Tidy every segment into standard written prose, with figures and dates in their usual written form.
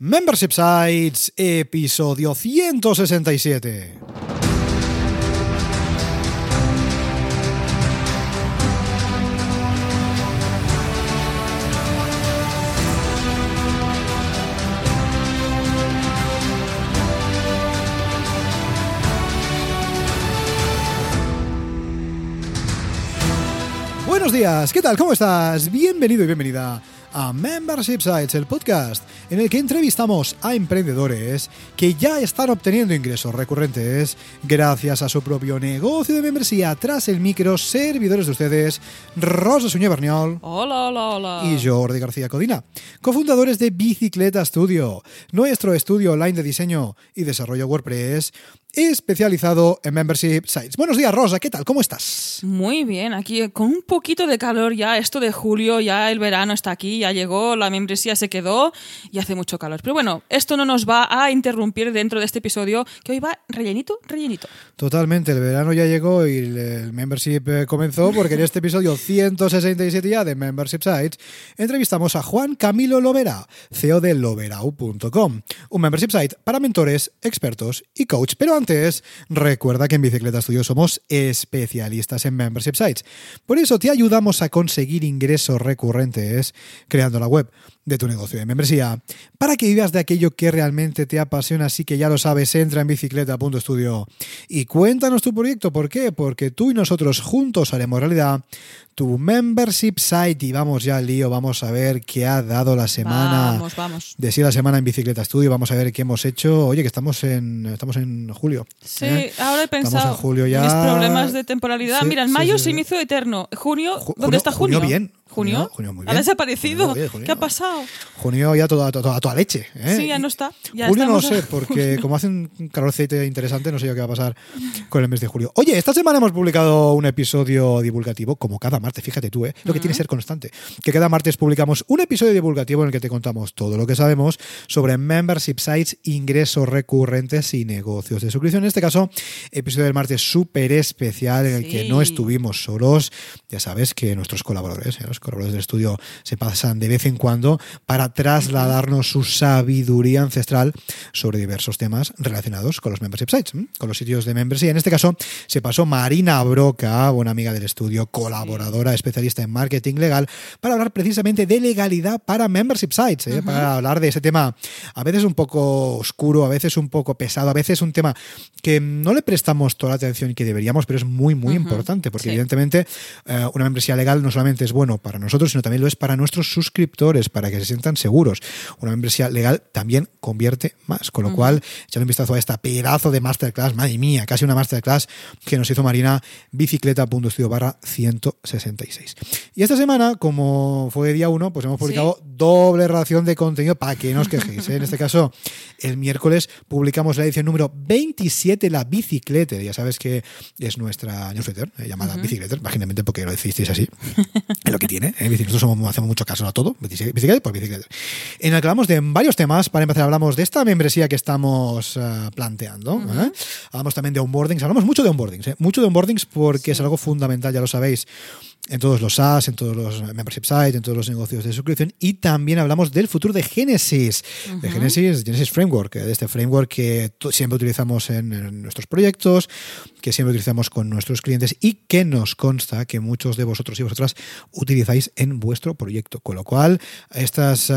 Membership Sites, episodio 167. Buenos días, ¿qué tal? ¿Cómo estás? Bienvenido y bienvenida a Membership Sites, el podcast en el que entrevistamos a emprendedores que ya están obteniendo ingresos recurrentes gracias a su propio negocio de membresía. Tras el micro, servidores de ustedes, Rosa Suñé Berniol. Hola, hola, hola. Y Jordi García Codina, cofundadores de Bicicleta Studio, nuestro estudio online de diseño y desarrollo WordPress especializado en Membership Sites. Buenos días, Rosa, ¿qué tal? ¿Cómo estás? Muy bien, aquí con un poquito de calor ya, esto de julio, ya el verano está aquí, ya llegó, la membresía se quedó y hace mucho calor. Pero bueno, esto no nos va a interrumpir dentro de este episodio, que hoy va rellenito, rellenito. Totalmente, el verano ya llegó y el Membership comenzó, porque en este episodio 167 ya de Membership Sites entrevistamos a Juan Camilo Lovera, CEO de Loverau.com, un Membership Site para mentores, expertos y coach. Pero antes, recuerda que en Bicicleta Studio somos especialistas en Membership Sites. Por eso te ayudamos a conseguir ingresos recurrentes creando la web de tu negocio de membresía para que vivas de aquello que realmente te apasiona. Así que ya lo sabes, entra en bicicleta.studio y cuéntanos tu proyecto. ¿Por qué? Porque tú y nosotros juntos haremos realidad tu Membership Site. Y vamos ya al lío, vamos a ver qué ha dado la semana. Vamos. De sí, la semana en Bicicleta Studio, vamos a ver qué hemos hecho. Oye, que estamos en julio. Sí, ahora he pensado. Estamos en julio ya. Mis problemas de temporalidad. Sí, mira, en mayo se me hizo eterno. ¿Dónde está junio? Junio muy bien. Ha desaparecido. Junio, ¿qué ha pasado? Junio ya toda leche. Sí, ya no está. Ya junio no sé, porque como hace un calorcete interesante, no sé yo qué va a pasar con el mes de julio. Oye, esta semana hemos publicado un episodio divulgativo, como cada martes, fíjate tú, lo que tiene que ser constante. Que cada martes publicamos un episodio divulgativo en el que te contamos todo lo que sabemos sobre Membership Sites, ingresos recurrentes y negocios de suscripción. En este caso, episodio del martes súper especial en el que no estuvimos solos. Ya sabes que nuestros colaboradores, los corredores del estudio se pasan de vez en cuando para trasladarnos su sabiduría ancestral sobre diversos temas relacionados con los membership sites, con los sitios de membresía. En este caso se pasó Marina Broca, buena amiga del estudio, colaboradora, especialista en marketing legal, para hablar precisamente de legalidad para membership sites, para hablar de ese tema a veces un poco oscuro, a veces un poco pesado, a veces un tema que no le prestamos toda la atención que deberíamos, pero es muy, muy importante, porque evidentemente una membresía legal no solamente es bueno para nosotros, sino también lo es para nuestros suscriptores, para que se sientan seguros. Una membresía legal también convierte más, con lo cual, echadle un vistazo a esta pedazo de masterclass, madre mía, casi una masterclass que nos hizo Marina, bicicleta.studio/166. Y esta semana, como fue día 1, pues hemos publicado doble ración de contenido para que no os quejéis, ¿eh? En este caso, el miércoles publicamos la edición número 27, la Bicicleta. Ya sabes que es nuestra newsletter, llamada Bicicleta, imagínate porque lo decisteis así, es lo que tiene, ¿eh? Nosotros hacemos mucho caso a todo, bicicleta por bicicleta. En el que hablamos de varios temas. Para empezar, hablamos de esta membresía que estamos planteando. Hablamos también de onboardings, hablamos mucho de onboardings, porque es algo fundamental, ya lo sabéis, en todos los SaaS, en todos los membership sites, en todos los negocios de suscripción. Y también hablamos del futuro de Genesis, Genesis Framework, de este framework que siempre utilizamos en nuestros proyectos, que siempre utilizamos con nuestros clientes y que nos consta que muchos de vosotros y vosotras utilizáis en vuestro proyecto. Con lo cual, estos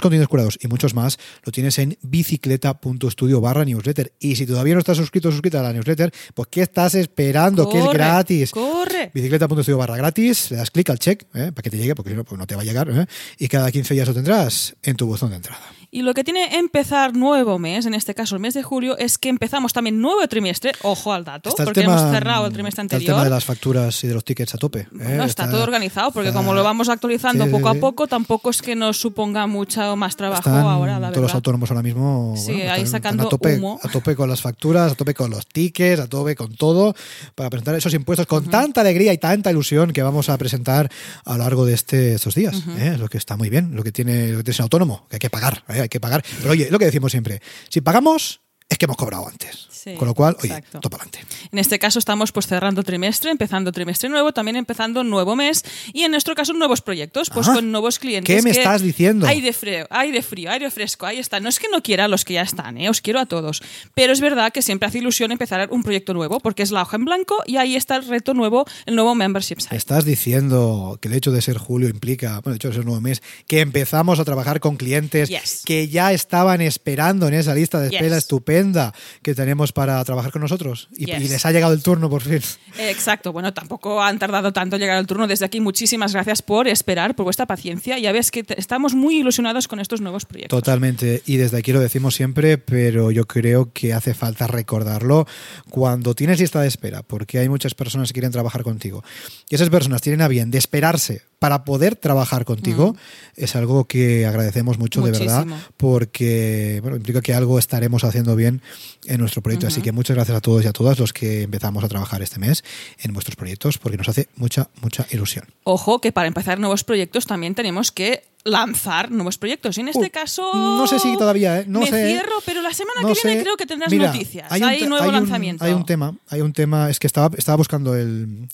contenidos curados y muchos más lo tienes en bicicleta.studio/newsletter. Y si todavía no estás suscrito o suscrita a la newsletter, pues ¿qué estás esperando? Corre, que es gratis. ¡Corre! Bicicleta.studio/gratis, le das clic al check para que te llegue, porque si no, pues no te va a llegar, y cada 15 días lo tendrás en tu buzón de entrada. Y lo que tiene empezar nuevo mes, en este caso el mes de julio, es que empezamos también nuevo trimestre, ojo al dato, porque hemos cerrado el trimestre anterior. Está el tema de las facturas y de los tickets a tope. No, está todo organizado, porque como lo vamos actualizando poco a poco, tampoco es que nos suponga mucho más trabajo ahora, la verdad. Todos los autónomos ahora mismo ahí sacando humo. A tope con las facturas, a tope con los tickets, a tope con todo, para presentar esos impuestos con tanta alegría y tanta ilusión que vamos a presentar a lo largo de estos días. Lo que está muy bien, lo que tiene un autónomo, que hay que pagar. Pero oye, lo que decimos siempre, si pagamos, es que hemos cobrado antes. Sí, con lo cual, oye, todo para adelante. En este caso estamos pues cerrando trimestre, empezando trimestre nuevo, también empezando nuevo mes y en nuestro caso nuevos proyectos, pues con nuevos clientes. ¿Qué me estás diciendo? Hay de frío, aire fresco, ahí está. No es que no quiera a los que ya están, os quiero a todos. Pero es verdad que siempre hace ilusión empezar un proyecto nuevo porque es la hoja en blanco y ahí está el reto nuevo, el nuevo membership site. Estás diciendo que el hecho de ser julio implica, bueno, el hecho de ser un nuevo mes, que empezamos a trabajar con clientes que ya estaban esperando en esa lista de espera estupenda que tenemos para trabajar con nosotros y les ha llegado el turno por fin. Exacto, bueno, tampoco han tardado tanto en llegar al turno. Desde aquí muchísimas gracias por esperar, por vuestra paciencia. Ya ves que estamos muy ilusionados con estos nuevos proyectos. Totalmente, y desde aquí lo decimos siempre, pero yo creo que hace falta recordarlo cuando tienes lista de espera, porque hay muchas personas que quieren trabajar contigo y esas personas tienen a bien de esperarse para poder trabajar contigo. Es algo que agradecemos mucho. Muchísimo. De verdad, porque bueno, implica que algo estaremos haciendo bien en nuestro proyecto. Así que muchas gracias a todos y a todas los que empezamos a trabajar este mes en vuestros proyectos, porque nos hace mucha, mucha ilusión. Ojo, que para empezar nuevos proyectos también tenemos que lanzar nuevos proyectos. Y en este caso... No sé si todavía, cierro, pero la semana que viene creo que tendrás noticias. Hay un nuevo lanzamiento. Hay un tema. Es que estaba buscando el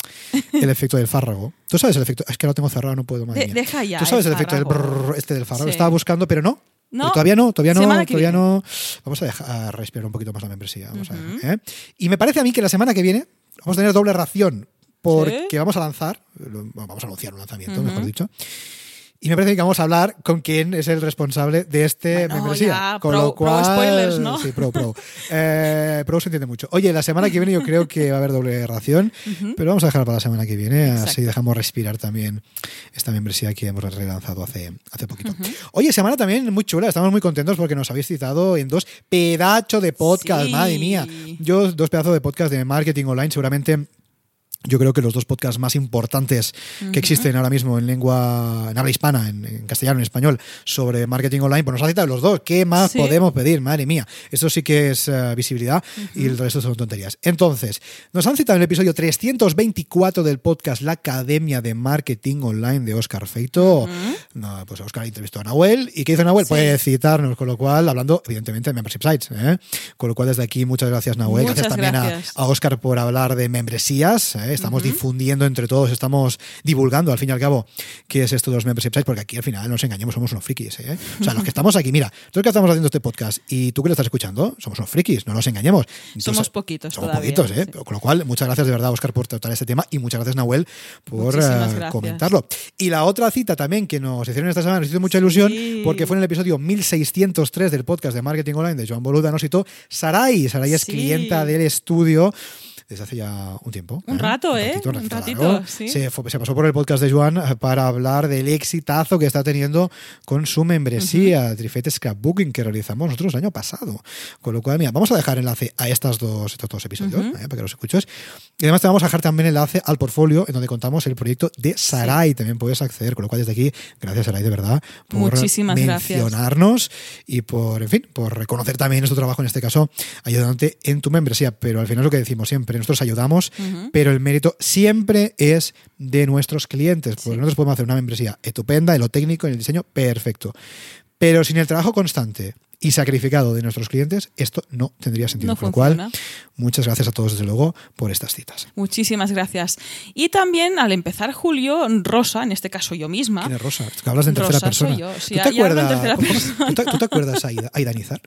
efecto del fárrago. ¿Tú sabes el efecto? Es que lo tengo cerrado, no puedo. Deja ya. ¿Tú sabes el efecto del brrr, del fárrago? Estaba buscando, pero no. No, todavía no. Vamos a dejar a respirar un poquito más la membresía. Vamos a ver, Y me parece a mí que la semana que viene vamos a tener doble ración porque vamos a anunciar un lanzamiento, mejor dicho. Y me parece que vamos a hablar con quién es el responsable de este membresía. Ya, con lo cual, pro spoilers, ¿no? Sí, pro. Pro se entiende mucho. Oye, la semana que viene yo creo que va a haber doble ración, pero vamos a dejar para la semana que viene. Exacto. Así dejamos respirar también esta membresía que hemos relanzado hace poquito. Oye, semana también muy chula. Estamos muy contentos porque nos habéis citado en 2 pedazos de podcast. Sí. Madre mía. 2 pedazos de podcast de marketing online, seguramente... Yo creo que los 2 podcasts más importantes que existen ahora mismo en habla hispana, en castellano, en español, sobre marketing online, pues nos ha citado los 2. ¿Qué más podemos pedir? Madre mía. Esto sí que es visibilidad y el resto son tonterías. Entonces, nos han citado en el episodio 324 del podcast La Academia de Marketing Online de Oscar Feito. No, pues Oscar entrevistó a Nahuel. ¿Y qué hizo Nahuel? Puede citarnos, con lo cual, hablando evidentemente de membership sites. Con lo cual, desde aquí, muchas gracias, Nahuel. Muchas gracias también a Oscar por hablar de membresías. Estamos difundiendo entre todos, estamos divulgando al fin y al cabo qué es esto de los membership sites, porque aquí al final no nos engañemos, somos unos frikis, ¿eh? O sea, los que estamos aquí, mira, nosotros que estamos haciendo este podcast y tú que lo estás escuchando, somos unos frikis, no nos engañemos. Entonces, somos poquitos, ¿eh? Sí. Con lo cual, muchas gracias de verdad, Óscar, por tratar este tema y muchas gracias, Nahuel, por comentarlo. Y la otra cita también que nos hicieron esta semana, nos hizo mucha ilusión, porque fue en el episodio 1603 del podcast de Marketing Online de Joan Boluda, nos citó Sarai. Sarai es clienta del estudio desde hace ya un tiempo. Un ratito, sí. Se pasó por el podcast de Joan para hablar del exitazo que está teniendo con su membresía, Trifect Scrapbooking, que realizamos nosotros el año pasado. Con lo cual, mira, vamos a dejar enlace a estos dos episodios, para que los escuches. Y además te vamos a dejar también enlace al portfolio en donde contamos el proyecto de Sarai. Sí. También puedes acceder, con lo cual desde aquí, gracias Sarai, de verdad, por mencionarnos y por reconocer también nuestro trabajo, en este caso, ayudándote en tu membresía. Pero al final es lo que decimos siempre, nosotros ayudamos, pero el mérito siempre es de nuestros clientes, porque nosotros podemos hacer una membresía estupenda en lo técnico, en el diseño, perfecto. Pero sin el trabajo constante y sacrificado de nuestros clientes, esto no tendría sentido. Con lo cual, muchas gracias a todos, desde luego, por estas citas. Muchísimas gracias. Y también, al empezar julio, Rosa, en este caso yo misma... ¿Quién es Rosa? Es que hablas en tercera persona. Soy yo. Sí, ¿Tú te acuerdas a Aída Nízar?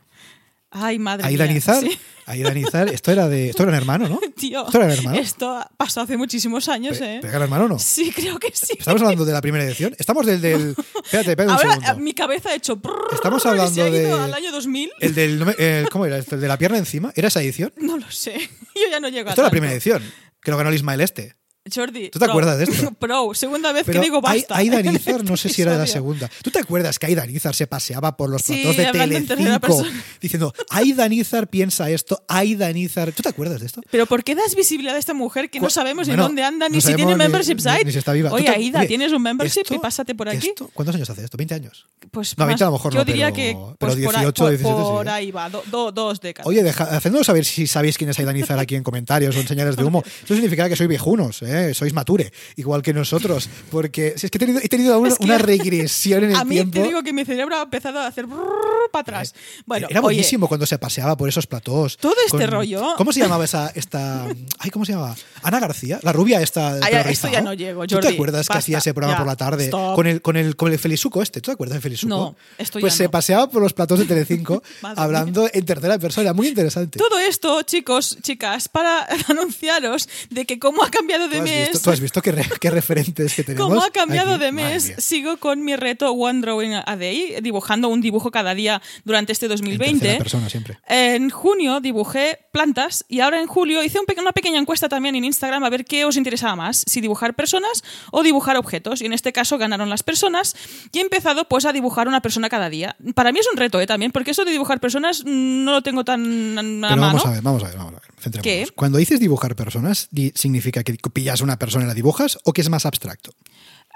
Ay, madre mía. Aída Nízar, esto era un hermano, ¿no? Tío, esto era un hermano. Esto pasó hace muchísimos años, ¿eh? ¿Pero era un hermano o no? Sí, creo que sí. ¿Estamos hablando de la primera edición? Estamos del... Espérate ahora, un segundo. Ahora mi cabeza ha hecho... Estamos hablando al año 2000. El del... ¿Cómo era? ¿El de la pierna encima? ¿Era esa edición? No lo sé. Yo ya no llego a tanto. Esto era la primera edición. Que lo ganó el Ismael este. Jordi, ¿tú te acuerdas de esto? Segunda vez que digo basta. Aída Nízar, no sé si era de la segunda. ¿Tú te acuerdas que Aída Nízar se paseaba por los platós de Telecinco diciendo, Aída Nízar piensa esto, Aída Nízar... ¿Tú te acuerdas de esto? ¿Pero por qué das visibilidad a esta mujer que no sabemos en dónde anda, ni si tiene membership site? Ni si está viva. Oye, Aída, ¿tienes un membership y pásate por aquí? ¿Cuántos años hace esto? ¿20 años? Pues no, 20 a lo mejor no, yo diría que por 18, 17 por ahí va, 2 décadas. Oye, hacednos saber si sabéis quién es Aída Nízar aquí en comentarios o en señales de humo. Eso significa que soy viejunos, ¿eh? sois mature, igual que nosotros. Porque si es que he tenido una regresión en el tiempo. A mí te digo que mi cerebro ha empezado a hacer para atrás. Bueno, era buenísimo cuando se paseaba por esos platós. Todo este rollo. ¿Cómo se llamaba esta? Ay, ¿cómo se llamaba? Ana García, la rubia esta. Ay, esto ya no llego, Jordi. ¿Tú te acuerdas que hacía ese programa por la tarde con el Felizuco este? ¿Tú te acuerdas de Felizuco? No, esto ya pues se paseaba por los platós de Telecinco hablando en tercera persona. Muy interesante. Todo esto, chicos, chicas, para anunciaros de que cómo ha cambiado de mes. ¿Tú has visto qué referentes que tenemos? Cómo ha cambiado de mes. Sigo con mi reto One Drawing a Day, dibujando un dibujo cada día durante este 2020. En tercera persona siempre. En junio dibujé plantas y ahora en julio hice una pequeña encuesta también en Instagram a ver qué os interesaba más, si dibujar personas o dibujar objetos. Y en este caso ganaron las personas y he empezado pues a dibujar una persona cada día. Para mí es un reto también, porque eso de dibujar personas no lo tengo tan a mano. Vamos a ver. Centrémonos. Cuando dices dibujar personas, ¿significa que pillas una persona y la dibujas o que es más abstracto?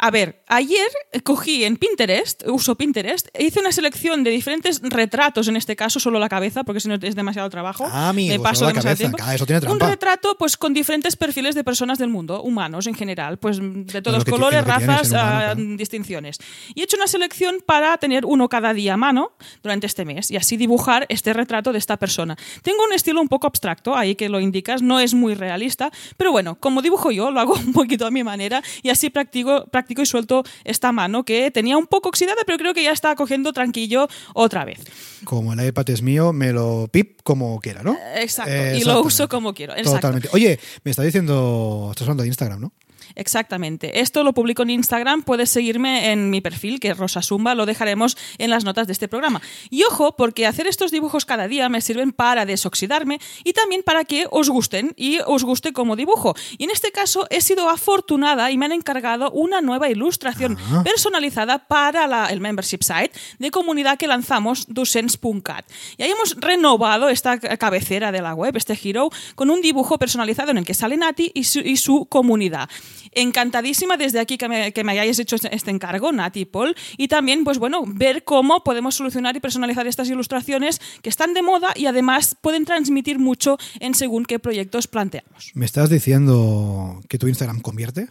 A ver, ayer cogí en Pinterest, uso Pinterest, e hice una selección de diferentes retratos, en este caso solo la cabeza, porque si no es demasiado trabajo. Ah, amigo, me paso solo la cabeza, eso tiene trampa. Un retrato pues con diferentes perfiles de personas del mundo, humanos en general, pues de todos colores, razas, distinciones. Y he hecho una selección para tener uno cada día a mano durante este mes y así dibujar este retrato de esta persona. Tengo un estilo un poco abstracto, ahí que lo indicas, no es muy realista, pero bueno, como dibujo yo, lo hago un poquito a mi manera y así practico y suelto esta mano que tenía un poco oxidada, pero creo que ya está cogiendo tranquillo otra vez. Como el iPad es mío, me lo pip como quiera, ¿no? Exacto, y lo uso como quiero. Exacto. Totalmente. Oye, me está diciendo, estás hablando de Instagram, ¿no? Exactamente. Esto lo publico en Instagram. Puedes seguirme en mi perfil, que es Rosa Zumba. Lo dejaremos en las notas de este programa. Y ojo, porque hacer estos dibujos cada día me sirven para desoxidarme y también para que os gusten y os guste como dibujo. Y en este caso he sido afortunada y me han encargado una nueva ilustración personalizada para el membership site de comunidad que lanzamos, Dusense.cat. Y ahí hemos renovado esta cabecera de la web, este hero, con un dibujo personalizado en el que sale Nati y su comunidad. Encantadísima desde aquí que me hayáis hecho este encargo, Nati y Paul, y también pues bueno, ver cómo podemos solucionar y personalizar estas ilustraciones que están de moda y además pueden transmitir mucho en según qué proyectos planteamos. ¿Me estás diciendo que tu Instagram convierte?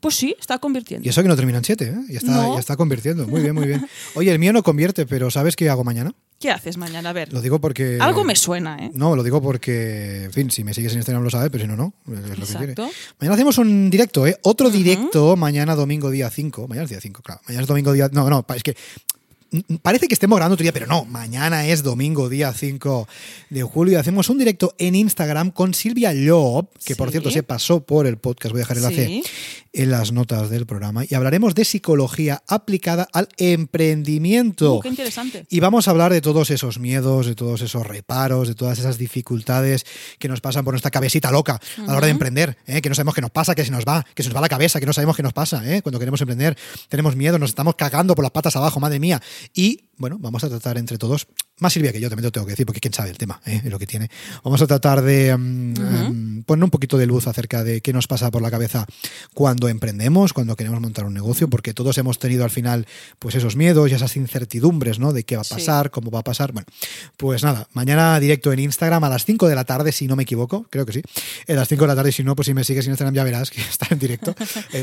Pues sí, está convirtiendo. Y eso que no termina en 7, ¿eh? Ya está convirtiendo. Muy bien, muy bien. Oye, el mío no convierte, pero ¿sabes qué hago mañana? ¿Qué haces mañana? A ver. Lo digo porque... Algo me suena, ¿eh? No, lo digo porque... En fin, si me sigues en Instagram lo sabes, pero si no, no. Es lo que quiere. Mañana hacemos un directo, ¿eh? Otro directo mañana domingo día 5. Mañana es día 5, claro. Mañana es domingo día... No, es que... Parece que estemos grabando otro día, pero no, mañana es domingo, día 5 de julio y hacemos un directo en Instagram con Silvia Llob, que por cierto se pasó por el podcast, voy a dejar el enlace en las notas del programa, y hablaremos de psicología aplicada al emprendimiento. ¡Qué interesante! Y vamos a hablar de todos esos miedos, de todos esos reparos, de todas esas dificultades que nos pasan por nuestra cabecita loca a la hora de emprender, que no sabemos qué nos pasa, que se nos va la cabeza, que no sabemos qué nos pasa, cuando queremos emprender, tenemos miedo, nos estamos cagando por las patas abajo, madre mía. Y, bueno, vamos a tratar entre todos, más Silvia que yo también lo tengo que decir, porque quién sabe el tema, es lo que tiene. Vamos a tratar de poner un poquito de luz acerca de qué nos pasa por la cabeza cuando emprendemos, cuando queremos montar un negocio, porque todos hemos tenido al final pues esos miedos y esas incertidumbres, ¿no? De qué va a pasar, cómo va a pasar. Bueno, pues nada, mañana directo en Instagram a las 5 de la tarde, si no me equivoco, creo que sí. A las 5 de la tarde, si no, pues si me sigues en Instagram ya verás que está en directo.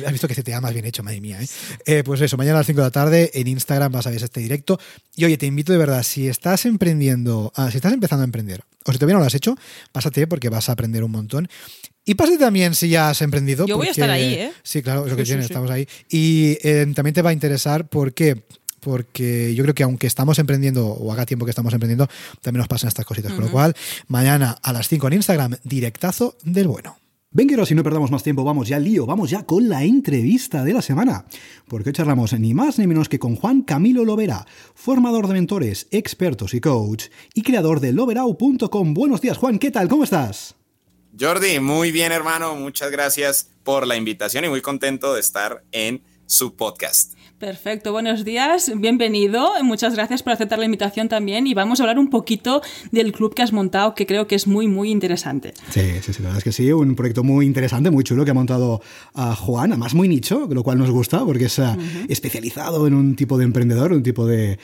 Has visto que se te ha más bien hecho, madre mía, ¿eh? Pues eso, mañana a las 5 de la tarde en Instagram vas a ver este directo. Y oye, te invito de verdad, si estás emprendiendo, si estás empezando a emprender, o si todavía no lo has hecho, pásate porque vas a aprender un montón. Y pásate también si ya has emprendido. Yo voy a estar ahí, ¿eh? Sí, claro, es lo que tiene, estamos ahí. Y también te va a interesar porque yo creo que aunque estamos emprendiendo o haga tiempo que estamos emprendiendo, también nos pasan estas cositas. Con lo cual, mañana a las 5 en Instagram, directazo del bueno. Vengueros, y no perdamos más tiempo, vamos ya con la entrevista de la semana. Porque hoy charlamos ni más ni menos que con Juan Camilo Lovera, formador de mentores, expertos y coach, y creador de Loverau.com. Buenos días, Juan, ¿qué tal? ¿Cómo estás? Jordi, muy bien, hermano. Muchas gracias por la invitación y muy contento de estar en su podcast. Perfecto, buenos días, bienvenido, muchas gracias por aceptar la invitación también y vamos a hablar un poquito del club que has montado, que creo que es muy, muy interesante. Sí, la verdad es que sí, un proyecto muy interesante, muy chulo que ha montado Juan, además muy nicho, lo cual nos gusta porque es especializado en un tipo de emprendedor, un tipo de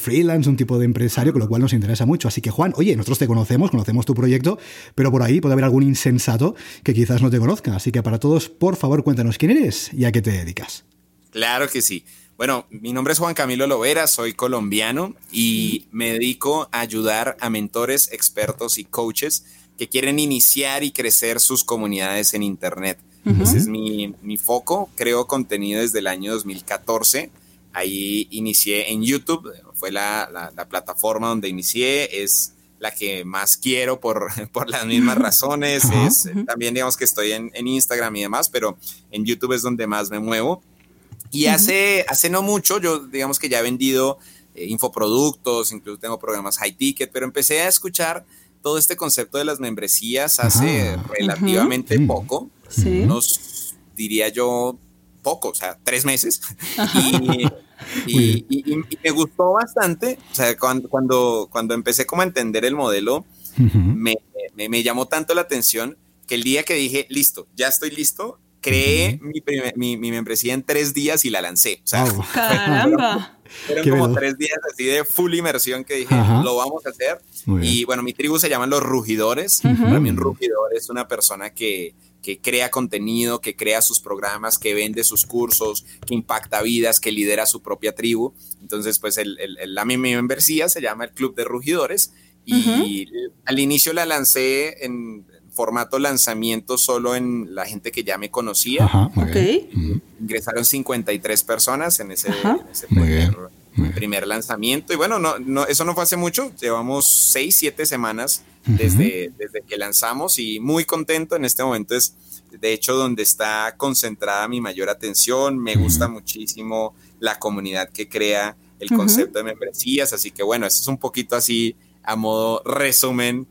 freelance, un tipo de empresario, con lo cual nos interesa mucho. Así que Juan, oye, nosotros te conocemos tu proyecto, pero por ahí puede haber algún insensato que quizás no te conozca, así que para todos, por favor, cuéntanos quién eres y a qué te dedicas. Claro que sí. Bueno, mi nombre es Juan Camilo Lovera, soy colombiano y me dedico a ayudar a mentores, expertos y coaches que quieren iniciar y crecer sus comunidades en Internet. Ese es mi foco. Creo contenido desde el año 2014. Ahí inicié en YouTube, fue la plataforma donde inicié, es la que más quiero por las mismas razones. También digamos que estoy en Instagram y demás, pero en YouTube es donde más me muevo. Y hace no mucho, yo digamos que ya he vendido infoproductos, incluso tengo programas high ticket, pero empecé a escuchar todo este concepto de las membresías hace relativamente poco, unos, diría yo, poco, o sea, 3 meses. Y me gustó bastante, o sea, cuando empecé como a entender el modelo, me llamó tanto la atención que el día que dije, listo, ya estoy listo, creé mi membresía en 3 días y la lancé. O sea, ¡caramba! Fueron como 3 días así de full inmersión que dije, lo vamos a hacer. Y bueno, mi tribu se llaman los Rugidores. Para mí un rugidor es una persona que crea contenido, que crea sus programas, que vende sus cursos, que impacta vidas, que lidera su propia tribu. Entonces, pues mi membresía se llama el Club de Rugidores. Y al inicio la lancé en formato lanzamiento solo en la gente que ya me conocía. Ingresaron 53 personas en ese primer lanzamiento. Y bueno, no, eso no fue hace mucho. Llevamos 7 semanas desde que lanzamos y muy contento. En este momento es, de hecho, donde está concentrada mi mayor atención. Me gusta muchísimo la comunidad que crea el concepto de membresías. Así que bueno, eso es un poquito así a modo resumen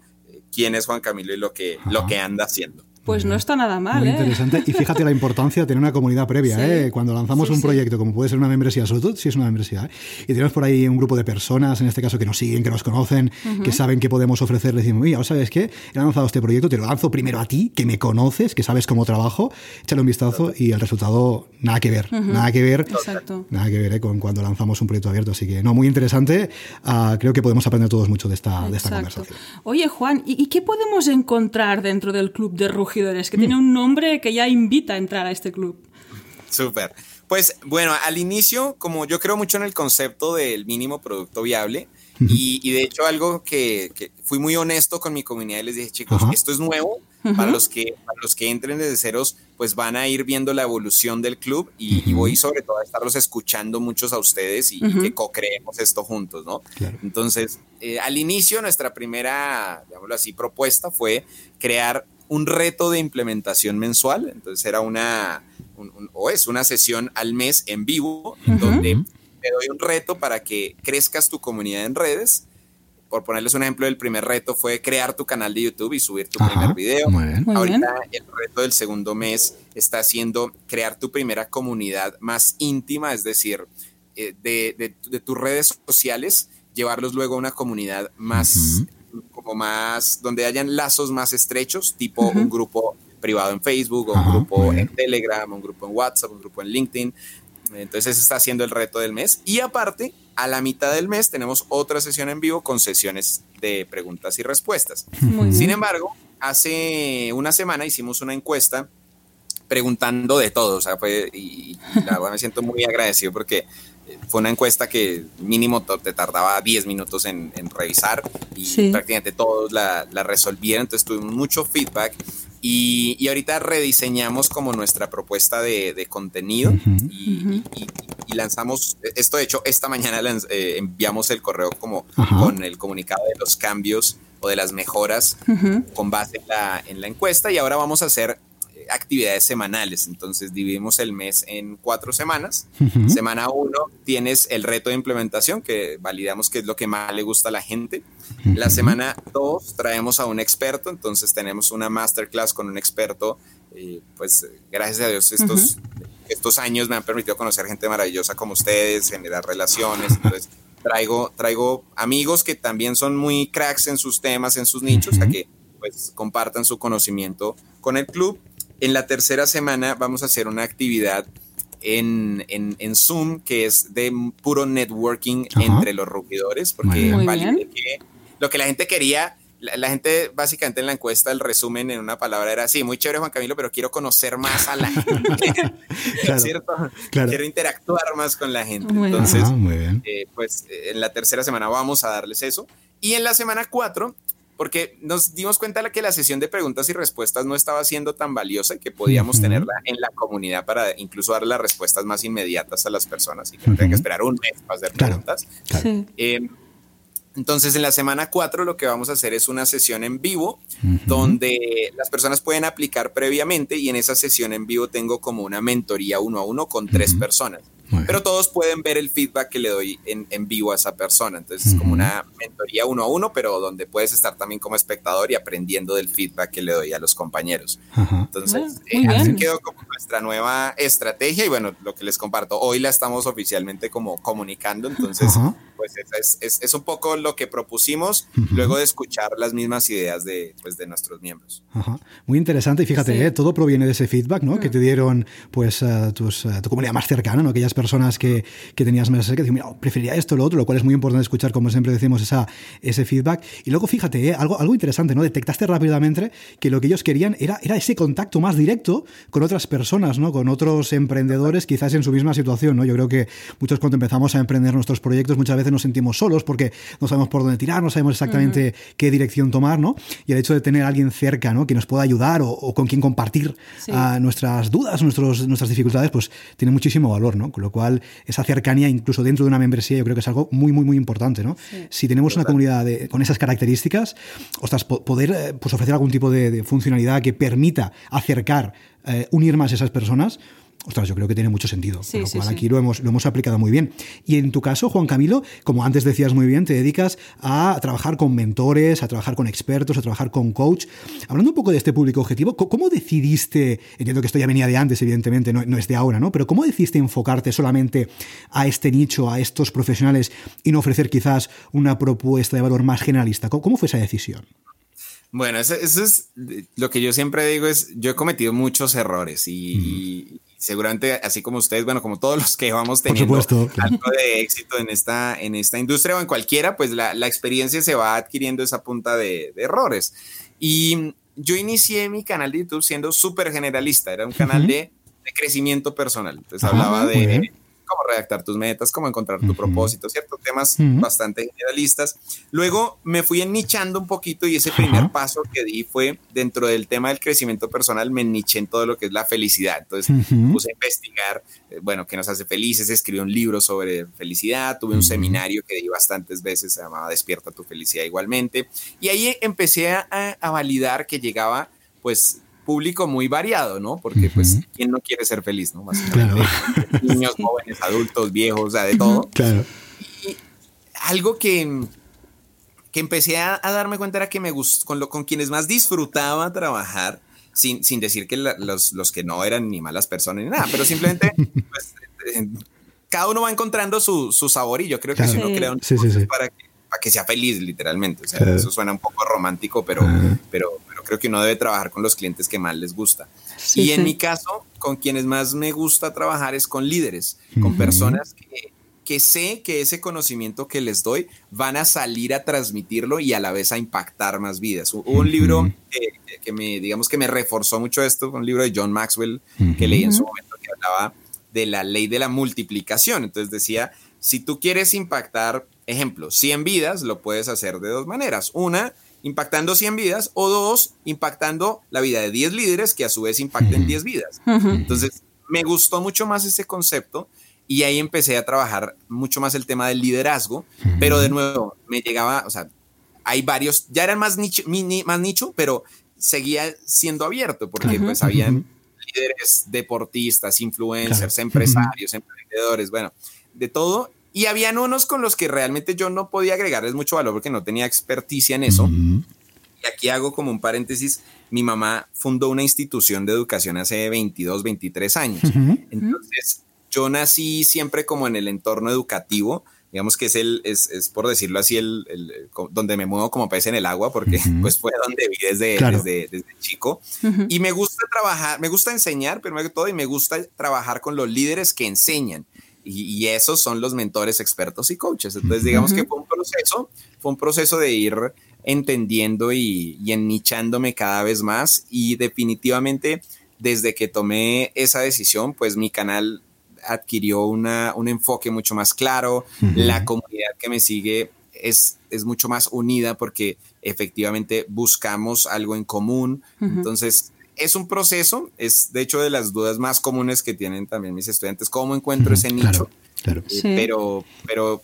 quién es Juan Camilo y lo que anda haciendo. Pues no está nada mal. Muy interesante. Y fíjate la importancia de tener una comunidad previa. Cuando lanzamos un proyecto, como puede ser una membresía, sobre todo si es una membresía, y tenemos por ahí un grupo de personas, en este caso, que nos siguen, que nos conocen, que saben que podemos ofrecerles, decimos, mira, ¿sabes qué? He lanzado este proyecto, te lo lanzo primero a ti, que me conoces, que sabes cómo trabajo, échale un vistazo y el resultado, nada que ver. Exacto. Nada que ver con cuando lanzamos un proyecto abierto. Así que, no, muy interesante. Creo que podemos aprender todos mucho de esta conversación. Oye, Juan, ¿y qué podemos encontrar dentro del Club de Rugidores? Que tiene un nombre que ya invita a entrar a este club. Súper. Pues bueno, al inicio, como yo creo mucho en el concepto del mínimo producto viable, y de hecho algo que fui muy honesto con mi comunidad y les dije, chicos, esto es nuevo, para los que entren desde ceros, pues van a ir viendo la evolución del club y voy sobre todo a estarlos escuchando muchos a ustedes y que co-creemos esto juntos, ¿no? Claro. Entonces, al inicio nuestra primera, digámoslo así, propuesta fue crear un reto de implementación mensual. Entonces era una sesión al mes en vivo, donde te doy un reto para que crezcas tu comunidad en redes. Por ponerles un ejemplo, el primer reto fue crear tu canal de YouTube y subir tu primer video. Ahorita el reto del segundo mes está siendo crear tu primera comunidad más íntima, es decir, de tus redes sociales, llevarlos luego a una comunidad más como más, donde hayan lazos más estrechos, tipo un grupo privado en Facebook, o un grupo en Telegram, un grupo en WhatsApp, un grupo en LinkedIn. Entonces ese está siendo el reto del mes. Y aparte, a la mitad del mes tenemos otra sesión en vivo con sesiones de preguntas y respuestas. Sin embargo, hace una semana hicimos una encuesta preguntando de todo, o sea, y la verdad me siento muy agradecido porque fue una encuesta que mínimo te tardaba 10 minutos en revisar y prácticamente todos la resolvieron, entonces tuvimos mucho feedback y ahorita rediseñamos como nuestra propuesta de contenido y lanzamos esto. De hecho, esta mañana enviamos el correo como con el comunicado de los cambios o de las mejoras con base en la encuesta, y ahora vamos a hacer actividades semanales. Entonces dividimos el mes en 4 semanas. Semana 1 tienes el reto de implementación, que validamos que es lo que más le gusta a la gente. La semana 2 traemos a un experto, entonces tenemos una masterclass con un experto, pues gracias a Dios estos estos años me han permitido conocer gente maravillosa como ustedes, generar relaciones. Entonces traigo amigos que también son muy cracks en sus temas, en sus nichos, a que pues compartan su conocimiento con el club. En la tercera semana vamos a hacer una actividad en Zoom que es de puro networking entre los rugidores, porque vale que lo que la gente quería. La gente básicamente en la encuesta, el resumen en una palabra era sí, muy chévere Juan Camilo, pero quiero conocer más a la gente, claro, ¿cierto? Claro. Quiero interactuar más con la gente. Muy entonces, pues en la tercera semana vamos a darles eso. Y en la semana 4, porque nos dimos cuenta de que la sesión de preguntas y respuestas no estaba siendo tan valiosa y que podíamos tenerla en la comunidad para incluso dar las respuestas más inmediatas a las personas y que no tengan que esperar un mes para hacer preguntas. Entonces, en la semana 4 lo que vamos a hacer es una sesión en vivo donde las personas pueden aplicar previamente, y en esa sesión en vivo tengo como una mentoría 1 a 1 con 3 personas. Pero todos pueden ver el feedback que le doy en vivo a esa persona. Entonces es como una mentoría 1 a 1, pero donde puedes estar también como espectador y aprendiendo del feedback que le doy a los compañeros. Entonces así quedó como nuestra nueva estrategia, y bueno, lo que les comparto hoy la estamos oficialmente como comunicando. Entonces pues es un poco lo que propusimos luego de escuchar las mismas ideas de nuestros miembros. Muy interesante, y fíjate, todo proviene de ese feedback, ¿no? Que te dieron pues tu comunidad más cercana, ¿no? Aquellas personas que tenías más cerca, que decían, mira, preferiría esto o lo otro, lo cual es muy importante escuchar, como siempre decimos, ese feedback. Y luego, fíjate, algo interesante, ¿no? Detectaste rápidamente que lo que ellos querían era ese contacto más directo con otras personas, ¿no? Con otros emprendedores, quizás en su misma situación, ¿no? Yo creo que muchos, cuando empezamos a emprender nuestros proyectos, muchas veces nos sentimos solos porque no sabemos por dónde tirar, no sabemos exactamente qué dirección tomar, ¿no? Y el hecho de tener a alguien cerca, ¿no? Que nos pueda ayudar o con quien compartir nuestras dudas, nuestras dificultades, pues tiene muchísimo valor, ¿no? Con lo cual, esa cercanía, incluso dentro de una membresía, yo creo que es algo muy, muy, muy importante, ¿no? Sí, si tenemos una comunidad con esas características, ostras, poder pues ofrecer algún tipo de funcionalidad que permita acercar, unir más a esas personas, ostras, yo creo que tiene mucho sentido. Sí, con lo cual, aquí lo hemos aplicado muy bien. Y en tu caso, Juan Camilo, como antes decías muy bien, te dedicas a trabajar con mentores, a trabajar con expertos, a trabajar con coach. Hablando un poco de este público objetivo, ¿cómo decidiste? Entiendo que esto ya venía de antes, evidentemente, no es de ahora, ¿no? Pero ¿cómo decidiste enfocarte solamente a este nicho, a estos profesionales, y no ofrecer quizás una propuesta de valor más generalista? ¿Cómo fue esa decisión? Bueno, eso es lo que yo siempre digo, es yo he cometido muchos errores y seguramente, así como ustedes, bueno, como todos los que vamos teniendo algo de éxito en esta industria o en cualquiera, pues la experiencia se va adquiriendo esa punta de errores. Y yo inicié mi canal de YouTube siendo súper generalista. Era un canal de crecimiento personal. Entonces hablaba de cómo redactar tus metas, cómo encontrar tu propósito, ¿cierto? Temas bastante generalistas. Luego me fui ennichando un poquito, y ese primer paso que di fue, dentro del tema del crecimiento personal, me enniché en todo lo que es la felicidad. Entonces puse a investigar, qué nos hace felices, escribí un libro sobre felicidad, tuve un seminario que di bastantes veces, se llamaba Despierta tu felicidad igualmente. Y ahí empecé a validar que llegaba, pues, público muy variado, ¿no? Porque pues quién no quiere ser feliz, ¿no? Básicamente, claro. Niños, jóvenes, adultos, viejos, o sea, de todo. Claro. Y algo que empecé a darme cuenta era que me gustó, con quienes más disfrutaba trabajar, sin decir que los que no eran ni malas personas ni nada, pero simplemente pues, cada uno va encontrando su sabor, y yo creo que si uno crea un para que sea feliz, literalmente. O sea, eso suena un poco romántico, pero creo que uno debe trabajar con los clientes que más les gusta. Sí, y en mi caso, con quienes más me gusta trabajar es con líderes, con personas que sé que ese conocimiento que les doy van a salir a transmitirlo y a la vez a impactar más vidas. Hubo un libro que me reforzó mucho esto, un libro de John Maxwell que leí en su momento, que hablaba de la ley de la multiplicación. Entonces decía, si tú quieres impactar, ejemplo, 100 vidas, lo puedes hacer de dos maneras. Una, impactando 100 vidas, o dos, impactando la vida de 10 líderes que a su vez impacten 10 vidas. Entonces, me gustó mucho más ese concepto, y ahí empecé a trabajar mucho más el tema del liderazgo, pero de nuevo, me llegaba, o sea, hay varios, ya eran más nicho, pero seguía siendo abierto, porque pues habían líderes, deportistas, influencers, empresarios, emprendedores, bueno, de todo. Y habían unos con los que realmente yo no podía agregarles mucho valor porque no tenía experticia en eso. Aquí hago como un paréntesis, mi mamá fundó una institución de educación hace 22, 23 años. Uh-huh. Entonces yo nací siempre como en el entorno educativo, digamos que es por decirlo así, el donde me muevo como pez en el agua, porque uh-huh. pues fue donde viví desde chico. Uh-huh. Y me gusta trabajar, me gusta enseñar primero que todo, y me gusta trabajar con los líderes que enseñan. Y esos son los mentores, expertos y coaches. Entonces digamos uh-huh. que fue un proceso de ir entendiendo y ennichándome cada vez más, y definitivamente desde que tomé esa decisión, pues mi canal adquirió un enfoque mucho más claro. Uh-huh. La comunidad que me sigue es mucho más unida porque efectivamente buscamos algo en común. Uh-huh. Entonces es un proceso, es de hecho de las dudas más comunes que tienen también mis estudiantes, cómo encuentro ese nicho. Claro. Sí. Pero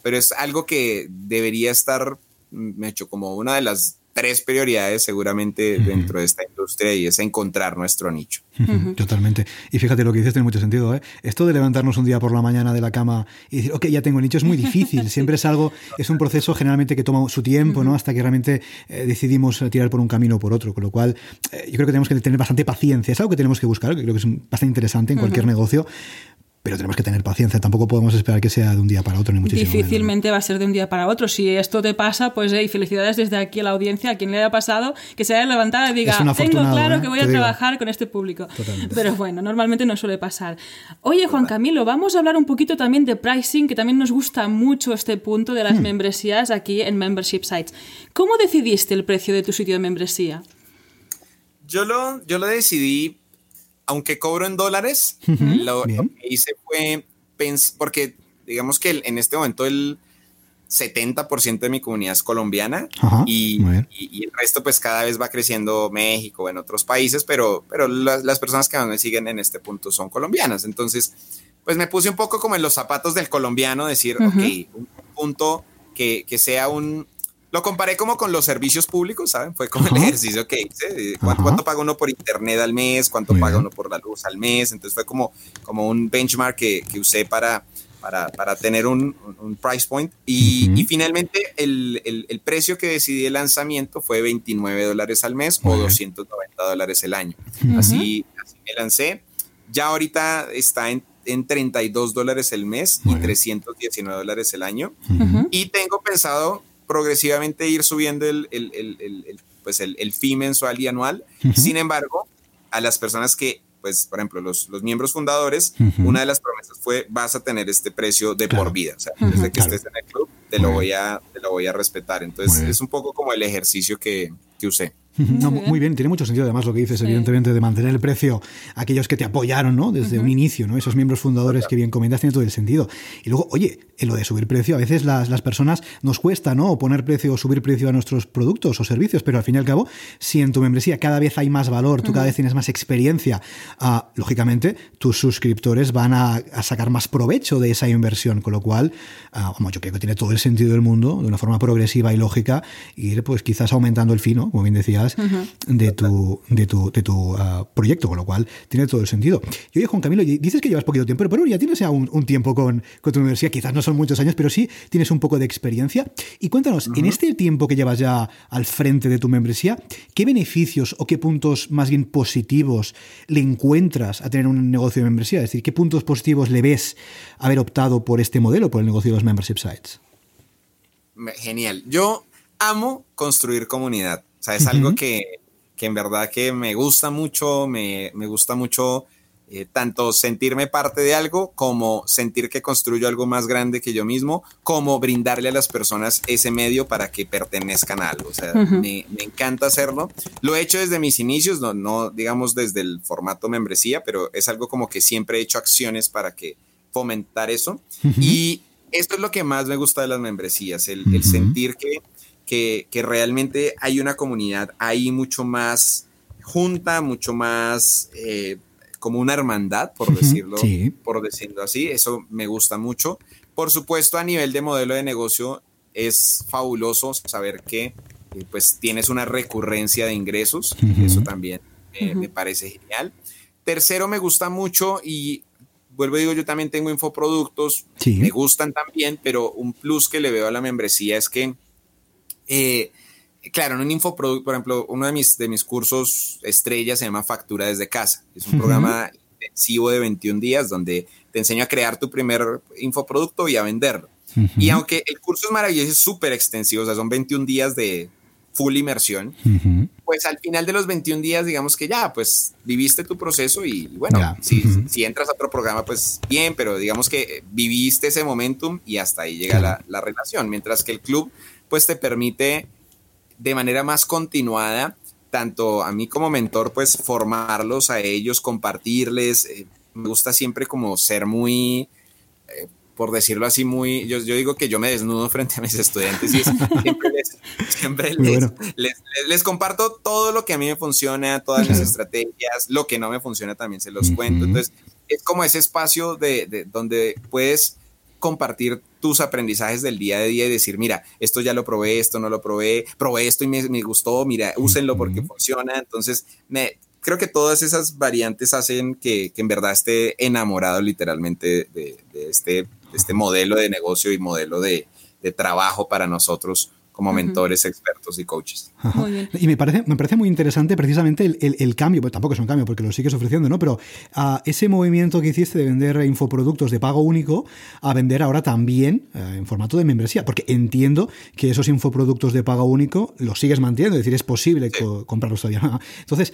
es algo que debería estar, me he hecho como una de las 3 prioridades seguramente uh-huh. dentro de esta industria, y es encontrar nuestro nicho. Uh-huh. Totalmente. Y fíjate, lo que dices tiene mucho sentido, ¿eh? Esto de levantarnos un día por la mañana de la cama y decir, ok, ya tengo el nicho, es muy difícil. Siempre es algo, es un proceso generalmente que toma su tiempo, uh-huh. ¿no? Hasta que realmente decidimos tirar por un camino o por otro. Con lo cual, yo creo que tenemos que tener bastante paciencia. Es algo que tenemos que buscar, que creo que es bastante interesante en cualquier uh-huh. negocio. Pero tenemos que tener paciencia, tampoco podemos esperar que sea de un día para otro, ni muchísimo menos. Difícilmente va a ser de un día para otro. Si esto te pasa, pues felicidades desde aquí a la audiencia, a quien le haya pasado, que se haya levantado y diga, tengo claro que voy a trabajar con este público. Totalmente. Pero bueno, normalmente no suele pasar. Oye, Juan Camilo, vamos a hablar un poquito también de pricing, que también nos gusta mucho este punto de las membresías aquí en Membership Sites. ¿Cómo decidiste el precio de tu sitio de membresía? Yo lo decidí, aunque cobro en dólares, uh-huh. lo que hice fue porque digamos que en este momento el 70% de mi comunidad es colombiana. Ajá, y el resto pues cada vez va creciendo, México, en otros países, pero las personas que más me siguen en este punto son colombianas. Entonces pues me puse un poco como en los zapatos del colombiano, decir uh-huh. ok, un punto que sea un... Lo comparé como con los servicios públicos, ¿saben? Fue como uh-huh. el ejercicio que hice. ¿Cuánto paga uno por internet al mes? ¿Cuánto paga uno por la luz al mes? Entonces fue como un benchmark que usé para tener un price point. Y, uh-huh. y finalmente el precio que decidí de lanzamiento fue $29 al mes o $290 el año. Uh-huh. Así me lancé. Ya ahorita está en $32 el mes y $319 el año. Uh-huh. Y tengo pensado progresivamente ir subiendo el fee mensual y anual. Uh-huh. Sin embargo, a las personas que, pues, por ejemplo, los miembros fundadores, uh-huh. una de las promesas fue, vas a tener este precio de por vida. O sea, uh-huh. desde que estés en el club, te lo voy a respetar. Entonces, es un poco como el ejercicio que usé. No, muy bien, tiene mucho sentido además lo que dices, evidentemente, de mantener el precio a aquellos que te apoyaron, ¿no? Desde uh-huh. un inicio, ¿no? Esos miembros fundadores que bien comentas, tiene todo el sentido. Y luego, oye, en lo de subir precio, a veces las personas nos cuesta, ¿no? O poner precio o subir precio a nuestros productos o servicios, pero al fin y al cabo, si en tu membresía cada vez hay más valor, tú uh-huh. cada vez tienes más experiencia, lógicamente tus suscriptores van a sacar más provecho de esa inversión, con lo cual, yo creo que tiene todo el sentido del mundo, de una forma progresiva y lógica, ir pues quizás aumentando el fee, ¿no? Como bien decía, uh-huh. de tu proyecto, con lo cual tiene todo el sentido. Y oye, Juan Camilo, dices que llevas poquito tiempo, pero ya tienes ya un tiempo con tu universidad, quizás no son muchos años, pero sí tienes un poco de experiencia. Y cuéntanos, uh-huh. en este tiempo que llevas ya al frente de tu membresía, ¿qué beneficios o qué puntos más bien positivos le encuentras a tener un negocio de membresía? Es decir, ¿qué puntos positivos le ves haber optado por este modelo, por el negocio de los membership sites? Genial. Yo amo construir comunidad. O sea, es algo uh-huh. que en verdad que me gusta mucho, me gusta mucho tanto sentirme parte de algo como sentir que construyo algo más grande que yo mismo, como brindarle a las personas ese medio para que pertenezcan a algo. O sea, uh-huh. me encanta hacerlo. Lo he hecho desde mis inicios, no digamos desde el formato membresía, pero es algo como que siempre he hecho acciones para que fomentar eso. Uh-huh. Y esto es lo que más me gusta de las membresías, el uh-huh. sentir que realmente hay una comunidad ahí mucho más junta, mucho más como una hermandad, por decirlo así. Eso me gusta mucho. Por supuesto, a nivel de modelo de negocio, es fabuloso saber que pues tienes una recurrencia de ingresos. Uh-huh. Eso también me parece genial. Tercero, me gusta mucho y vuelvo y digo, yo también tengo infoproductos. Sí. Me gustan también, pero un plus que le veo a la membresía es que Claro, en un infoproducto, por ejemplo, uno de mis cursos estrella se llama Factura desde casa. Es un programa intensivo de 21 días donde te enseño a crear tu primer infoproducto y a venderlo. Y aunque el curso es maravilloso, es súper extensivo, o sea, son 21 días de full inmersión, pues al final de los 21 días, digamos que ya, pues viviste tu proceso y bueno, si entras a otro programa, pues bien, pero digamos que viviste ese momentum y hasta ahí llega la relación. Mientras que el club, pues te permite de manera más continuada, tanto a mí como mentor, pues formarlos a ellos, compartirles. Me gusta siempre como ser muy, por decirlo así, muy... Yo digo que yo me desnudo frente a mis estudiantes y siempre les comparto todo lo que a mí me funciona, todas mis estrategias, lo que no me funciona también se los cuento. Entonces es como ese espacio de donde puedes compartir tus aprendizajes del día a día y decir, mira, esto ya lo probé, esto no lo probé, probé esto y me gustó, mira, úsenlo porque funciona. Entonces creo que todas esas variantes hacen que en verdad esté enamorado literalmente de este modelo de negocio y modelo de trabajo para nosotros como mentores, expertos y coaches. Muy bien. Y me parece muy interesante precisamente el cambio, pues tampoco es un cambio porque lo sigues ofreciendo, ¿no? Pero ese movimiento que hiciste de vender infoproductos de pago único a vender ahora también en formato de membresía, porque entiendo que esos infoproductos de pago único los sigues manteniendo, es decir, es posible comprarlos todavía, ¿no? Entonces,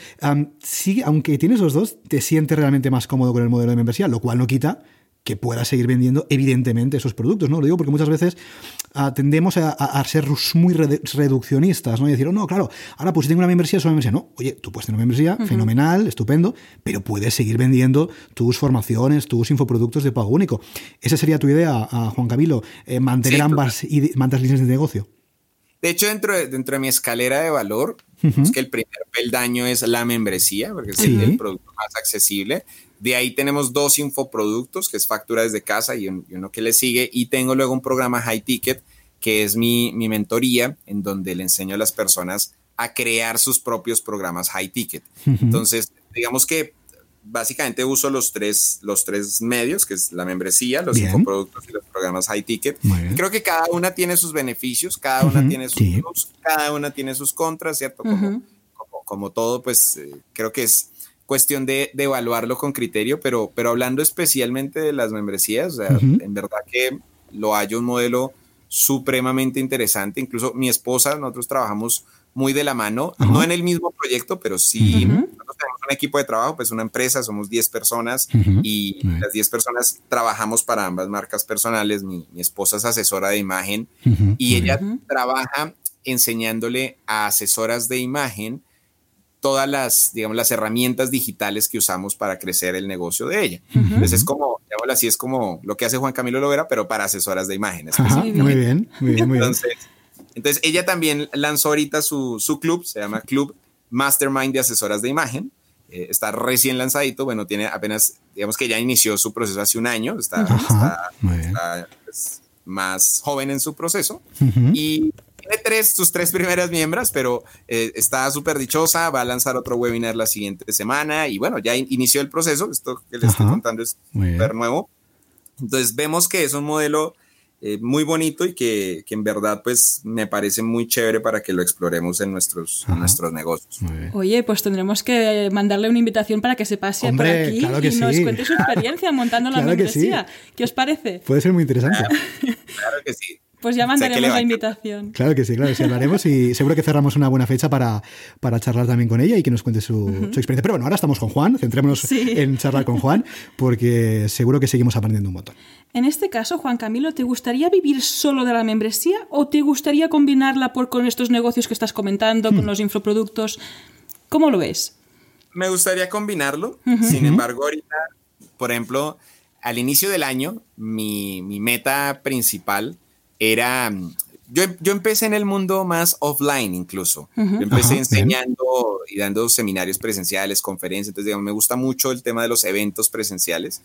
sí, aunque tienes los dos, te sientes realmente más cómodo con el modelo de membresía, lo cual no quita que pueda seguir vendiendo, evidentemente, esos productos, ¿no? Lo digo porque muchas veces tendemos a ser muy reduccionistas, ¿no? Y decir, oh, no, claro, ahora pues si tengo una membresía, es una membresía. No, oye, tú puedes tener una membresía, fenomenal, estupendo, pero puedes seguir vendiendo tus formaciones, tus infoproductos de pago único. Esa sería tu idea, Juan Camilo, mantener ambas líneas de negocio. De hecho, dentro de mi escalera de valor, es que el primer peldaño es la membresía, porque es el producto más accesible. De ahí tenemos dos infoproductos, que es Factura desde casa y uno que le sigue. Y tengo luego un programa High Ticket, que es mi mentoría, en donde le enseño a las personas a crear sus propios programas High Ticket. Entonces, digamos que básicamente uso los tres medios, que es la membresía, los infoproductos y los programas High Ticket. Creo que cada una tiene sus beneficios, cada una tiene sus pros, cada una tiene sus contras, ¿cierto? Como todo, pues creo que es cuestión de evaluarlo con criterio, pero hablando especialmente de las membresías, o sea, en verdad que lo hallo un modelo supremamente interesante. Incluso mi esposa, nosotros trabajamos muy de la mano, no en el mismo proyecto, pero sí, nosotros tenemos un equipo de trabajo, pues una empresa, somos 10 personas y las 10 personas trabajamos para ambas marcas personales. Mi esposa es asesora de imagen y ella trabaja enseñándole a asesoras de imagen todas las, digamos, las herramientas digitales que usamos para crecer el negocio de ella. Entonces es como, digámoslo así, es como lo que hace Juan Camilo Lovera, pero para asesoras de imágenes. Ajá, muy bien. Entonces ella también lanzó ahorita su club, se llama Club Mastermind de Asesoras de Imagen. Está recién lanzadito, bueno, tiene apenas, digamos que ya inició su proceso hace un año, está pues, más joven en su proceso y tiene sus tres primeras miembros, pero está súper dichosa, va a lanzar otro webinar la siguiente semana y bueno, ya inició el proceso. Esto que les estoy contando es súper nuevo. Entonces vemos que es un modelo muy bonito y que en verdad pues me parece muy chévere para que lo exploremos en nuestros negocios. Oye, pues tendremos que mandarle una invitación para que se pase por aquí nos cuente su experiencia montando la membresía. ¿Qué os parece? Puede ser muy interesante. Claro que sí. Pues ya mandaremos la invitación. Claro que sí, hablaremos y seguro que cerramos una buena fecha para charlar también con ella y que nos cuente su experiencia. Pero bueno, ahora estamos con Juan, centrémonos en charlar con Juan porque seguro que seguimos aprendiendo un montón. En este caso, Juan Camilo, ¿te gustaría vivir solo de la membresía o te gustaría combinarla con estos negocios que estás comentando, con los infoproductos? ¿Cómo lo ves? Me gustaría combinarlo, sin embargo, ahorita, por ejemplo, al inicio del año, mi meta principal era, yo empecé en el mundo más offline incluso. Yo empecé enseñando y dando seminarios presenciales, conferencias. Entonces, digamos, me gusta mucho el tema de los eventos presenciales.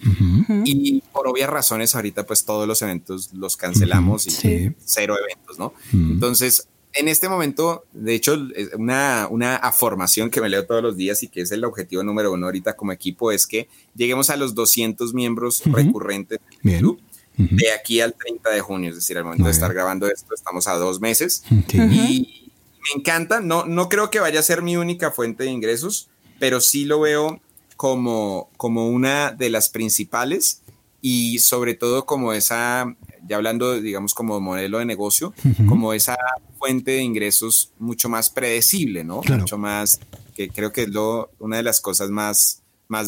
Y por obvias razones, ahorita pues todos los eventos los cancelamos y cero eventos, ¿no? Entonces, en este momento, de hecho, una formación que me leo todos los días y que es el objetivo número uno ahorita como equipo es que lleguemos a los 200 miembros recurrentes del club. De aquí al 30 de junio, es decir, al momento de estar grabando esto, estamos a 2 meses y me encanta, no creo que vaya a ser mi única fuente de ingresos, pero sí lo veo como una de las principales y sobre todo como esa, ya hablando, digamos, como modelo de negocio, uh-huh, como esa fuente de ingresos mucho más predecible, ¿no? Claro. Mucho más, que creo que es una de las cosas más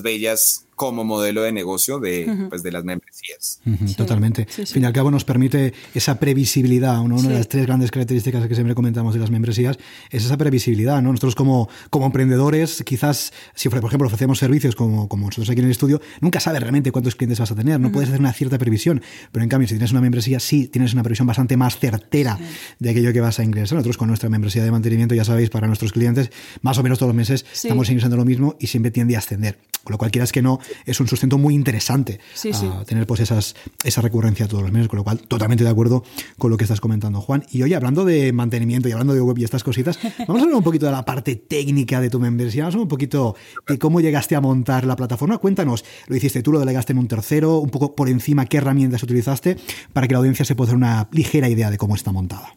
bellas como modelo de negocio uh-huh, pues de las membresías. Uh-huh, sí, totalmente. Sí, sí. Al fin y al cabo nos permite esa previsibilidad, ¿no? Una sí, de las tres grandes características que siempre comentamos de las membresías es esa previsibilidad, ¿no? Nosotros como emprendedores, quizás si por ejemplo ofrecemos servicios como nosotros aquí en el estudio, nunca sabes realmente cuántos clientes vas a tener, no, uh-huh, puedes hacer una cierta previsión, pero en cambio si tienes una membresía sí tienes una previsión bastante más certera, sí, de aquello que vas a ingresar. Nosotros con nuestra membresía de mantenimiento, ya sabéis, para nuestros clientes, más o menos todos los meses, sí, estamos ingresando lo mismo y siempre tiende a ascender, con lo cual quieras que no, es un sustento muy interesante, sí, sí, tener pues esa recurrencia todos los meses, con lo cual totalmente de acuerdo con lo que estás comentando, Juan. Y oye, hablando de mantenimiento y hablando de web y estas cositas, vamos a hablar un poquito de la parte técnica de tu membresía, vamos a hablar un poquito de cómo llegaste a montar la plataforma. Cuéntanos, ¿lo hiciste tú, lo delegaste en un tercero? Un poco por encima, ¿qué herramientas utilizaste para que la audiencia se pueda hacer una ligera idea de cómo está montada?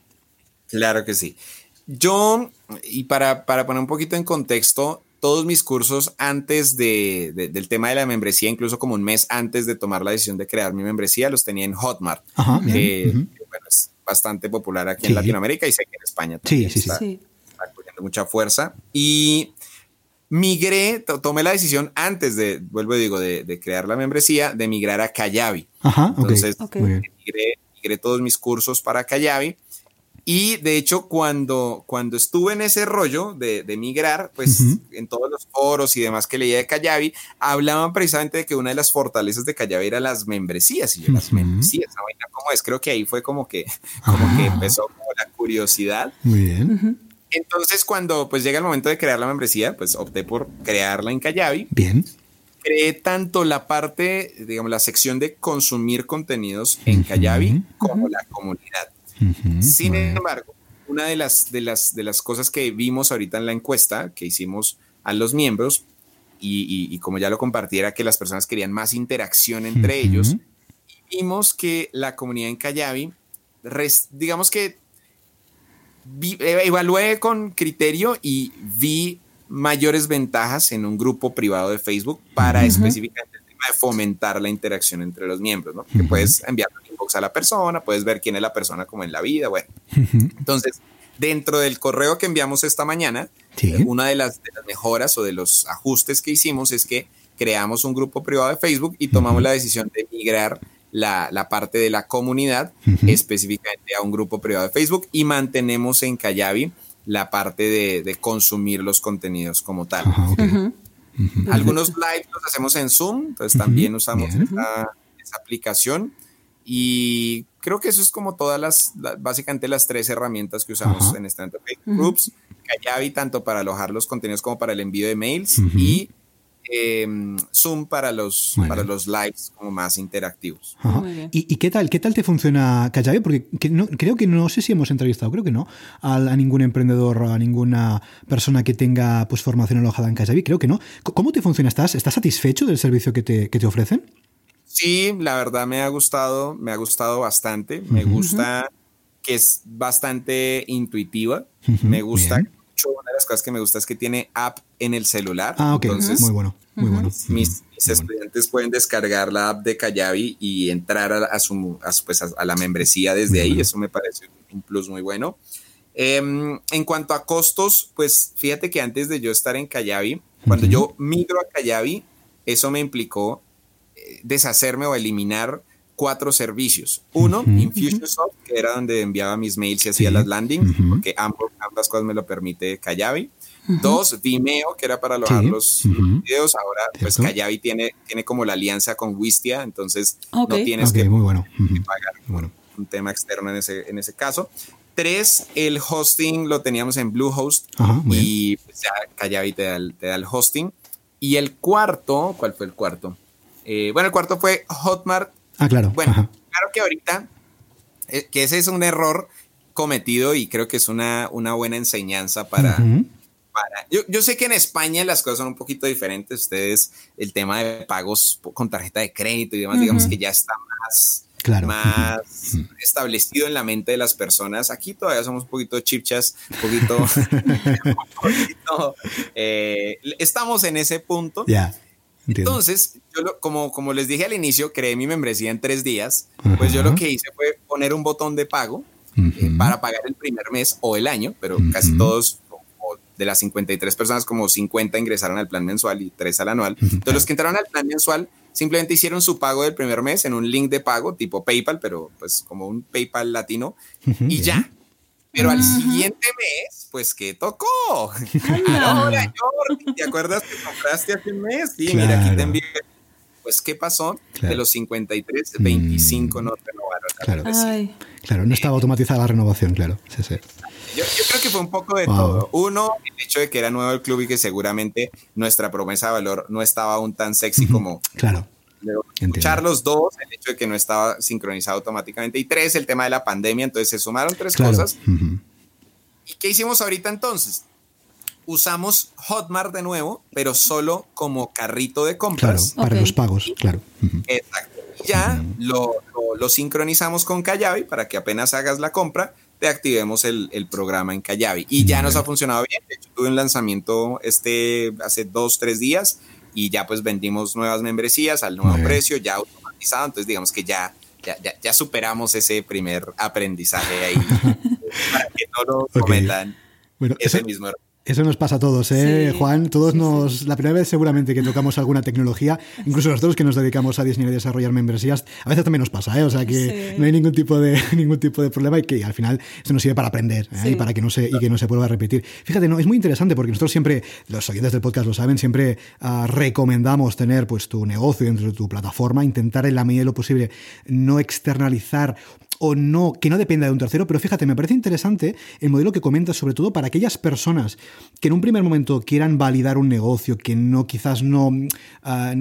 Claro que sí. Yo, y para poner un poquito en contexto, todos mis cursos antes del tema de la membresía, incluso como un mes antes de tomar la decisión de crear mi membresía, los tenía en Hotmart. Ajá, uh-huh, bueno, es bastante popular aquí, sí, en Latinoamérica, y sé que en España también, sí, sí, está cogiendo mucha fuerza. Y migré, tomé la decisión antes de crear la membresía, de migrar a Kajabi. Ajá, entonces, okay. Migré todos mis cursos para Kajabi. Y de hecho, cuando estuve en ese rollo de migrar, pues, uh-huh, en todos los foros y demás que leía de Kajabi, hablaban precisamente de que una de las fortalezas de Kajabi era las membresías. Y yo, uh-huh, las membresías, ¿no? ¿Cómo es? Creo que ahí fue como que empezó como la curiosidad. Muy bien. Uh-huh. Entonces, cuando pues llega el momento de crear la membresía, pues opté por crearla en Kajabi. Bien. Creé tanto la parte, digamos, la sección de consumir contenidos en Kajabi, uh-huh, como la comunidad. Uh-huh. Sin embargo, una de las cosas que vimos ahorita en la encuesta que hicimos a los miembros, y como ya lo compartí, era que las personas querían más interacción entre, uh-huh, ellos, y vimos que la comunidad en Kajabi, digamos que evalué con criterio y vi mayores ventajas en un grupo privado de Facebook para, uh-huh, específicamente el tema de fomentar la interacción entre los miembros, ¿no? Que, uh-huh, puedes enviar a la persona, puedes ver quién es la persona como en la vida, bueno, uh-huh, entonces dentro del correo que enviamos esta mañana, ¿sí?, una de las mejoras o de los ajustes que hicimos es que creamos un grupo privado de Facebook y tomamos, uh-huh, la decisión de migrar la parte de la comunidad, uh-huh, específicamente a un grupo privado de Facebook, y mantenemos en Kajabi la parte de consumir los contenidos como tal. Uh-huh. Okay. Uh-huh. Uh-huh. Algunos lives los hacemos en Zoom, entonces, uh-huh, también usamos, uh-huh, esa aplicación. Y creo que eso es como todas básicamente las tres herramientas que usamos, ajá, en este momento. Facebook Groups, Kajabi, tanto para alojar los contenidos como para el envío de mails, uh-huh, y Zoom para los lives como más interactivos. ¿Y qué tal te funciona Kajabi? Porque creo que no sé si hemos entrevistado, creo que no, a ningún emprendedor, a ninguna persona que tenga pues formación alojada en Kajabi, creo que no. ¿Cómo te funciona? ¿Estás satisfecho del servicio que te ofrecen? Sí, la verdad me ha gustado bastante, uh-huh, me gusta que es bastante intuitiva, uh-huh, me gusta mucho, una de las cosas que me gusta es que tiene app en el celular. Ah, ok, entonces, muy bueno, muy bueno. Mis estudiantes pueden descargar la app de Kajabi y entrar a la membresía desde ahí, eso me parece un plus muy bueno. En cuanto a costos, pues fíjate que antes de yo estar en Kajabi, cuando, uh-huh, yo migro a Kajabi, eso me implicó deshacerme o eliminar 4 servicios. Uno, uh-huh, Infusionsoft, que era donde enviaba mis mails y hacía, sí, las landings, uh-huh, porque ambas cosas me lo permite Kajabi. Uh-huh. 2, Vimeo, que era para alojar, sí, los, uh-huh, videos. Ahora, pues, Kajabi tiene como la alianza con Wistia, entonces, okay, no tienes, okay, que, muy bueno, uh-huh, que pagar, bueno, un tema externo en ese caso. 3, el hosting lo teníamos en Bluehost, uh-huh, y pues, ya Kajabi te da el hosting. Y el cuarto, ¿cuál fue el cuarto? El cuarto fue Hotmart. Ah, claro. Bueno, ajá, claro que ahorita, que ese es un error cometido y creo que es una buena enseñanza para... Uh-huh. Yo sé que en España las cosas son un poquito diferentes. Ustedes, el tema de pagos con tarjeta de crédito y demás, uh-huh, digamos que ya está más... claro, más establecido en la mente de las personas. Aquí todavía somos un poquito chipchas, un poquito estamos en ese punto. Ya. Entiendo. Entonces, yo como les dije al inicio, creé mi membresía en 3 días. Pues yo lo que hice fue poner un botón de pago para pagar el primer mes o el año, pero casi todos, como de las 53 personas, como 50 ingresaron al plan mensual y 3 al anual. Entonces, los que entraron al plan mensual simplemente hicieron su pago del primer mes en un link de pago tipo PayPal, pero pues como un PayPal latino y ya. Pero al siguiente mes, pues, ¿qué tocó? Ahora, Jordi, ¿te acuerdas que compraste hace un mes? Sí, claro. Mira, aquí te envié. Pues, ¿qué pasó? Claro. De los 53, 25 no renovaron. Claro. Claro, no estaba automatizada la renovación, claro. Sí, sí. Yo creo que fue un poco de todo. Uno, el hecho de que era nuevo el club y que seguramente nuestra promesa de valor no estaba aún tan sexy como... Claro. Escuchar los dos, el hecho de que no estaba sincronizado automáticamente, y 3, el tema de la pandemia. Entonces se sumaron 3 cosas. ¿Y qué hicimos ahorita entonces? Usamos Hotmart de nuevo, pero solo como carrito de compras. Claro, para los pagos, claro. Exacto. Ya lo sincronizamos con Kajabi para que apenas hagas la compra, te activemos el programa en Kajabi. Y ya nos ha funcionado bien. De hecho, tuve un lanzamiento hace 2-3 días. Y ya pues vendimos nuevas membresías al nuevo precio, ya automatizado. Entonces digamos que ya superamos ese primer aprendizaje ahí para que no lo cometan. Bueno, ese mismo error. Eso nos pasa a todos, ¿eh, sí, Juan? Todos nos... La primera vez seguramente que tocamos alguna tecnología, incluso nosotros que nos dedicamos a diseñar y desarrollar membresías, a veces también nos pasa, ¿eh? O sea que no hay ningún tipo de problema, y que al final eso nos sirve para aprender, ¿eh? Y para que no se vuelva a repetir. Fíjate, no, es muy interesante porque nosotros siempre, los oyentes del podcast lo saben, siempre recomendamos tener pues tu negocio dentro de tu plataforma, intentar en la medida de lo posible no externalizar o no, que no dependa de un tercero, pero fíjate, me parece interesante el modelo que comentas, sobre todo para aquellas personas que en un primer momento quieran validar un negocio, que no, quizás no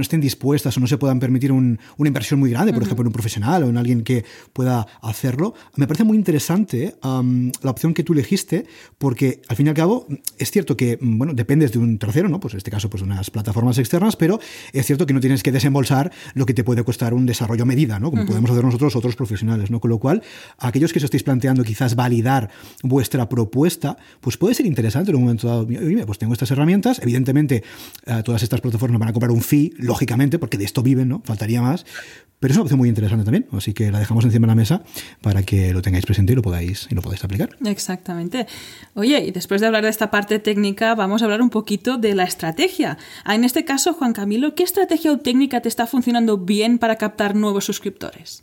estén dispuestas o no se puedan permitir una inversión muy grande, por ejemplo, en un profesional o en alguien que pueda hacerlo. Me parece muy interesante la opción que tú elegiste, porque al fin y al cabo es cierto que, bueno, dependes de un tercero, ¿no? Pues en este caso, pues unas plataformas externas, pero es cierto que no tienes que desembolsar lo que te puede costar un desarrollo a medida, ¿no? Como podemos hacer nosotros otros profesionales, ¿no? Con lo cual, aquellos que os estáis planteando quizás validar vuestra propuesta, pues puede ser interesante en un momento dado. Mira, pues tengo estas herramientas, evidentemente todas estas plataformas van a cobrar un fee, lógicamente, porque de esto viven, ¿no? Faltaría más, pero es una opción muy interesante también, así que la dejamos encima de la mesa para que lo tengáis presente y lo podáis aplicar. Exactamente. Oye, y después de hablar de esta parte técnica, vamos a hablar un poquito de la estrategia. En este caso, Juan Camilo, ¿qué estrategia o técnica te está funcionando bien para captar nuevos suscriptores?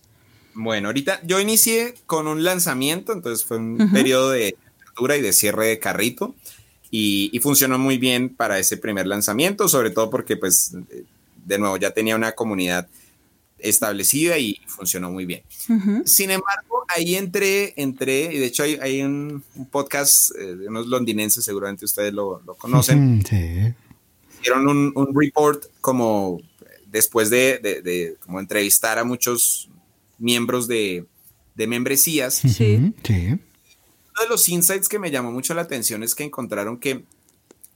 Bueno, ahorita yo inicié con un lanzamiento, entonces fue un periodo de apertura y de cierre de carrito, y funcionó muy bien para ese primer lanzamiento, sobre todo porque, pues, de nuevo, ya tenía una comunidad establecida y funcionó muy bien. Sin embargo, ahí entré, y de hecho hay un podcast de unos londinenses, seguramente ustedes lo conocen. Sí. Hicieron un report como después de como entrevistar a muchos miembros de membresías. Uno de los insights que me llamó mucho la atención es que encontraron que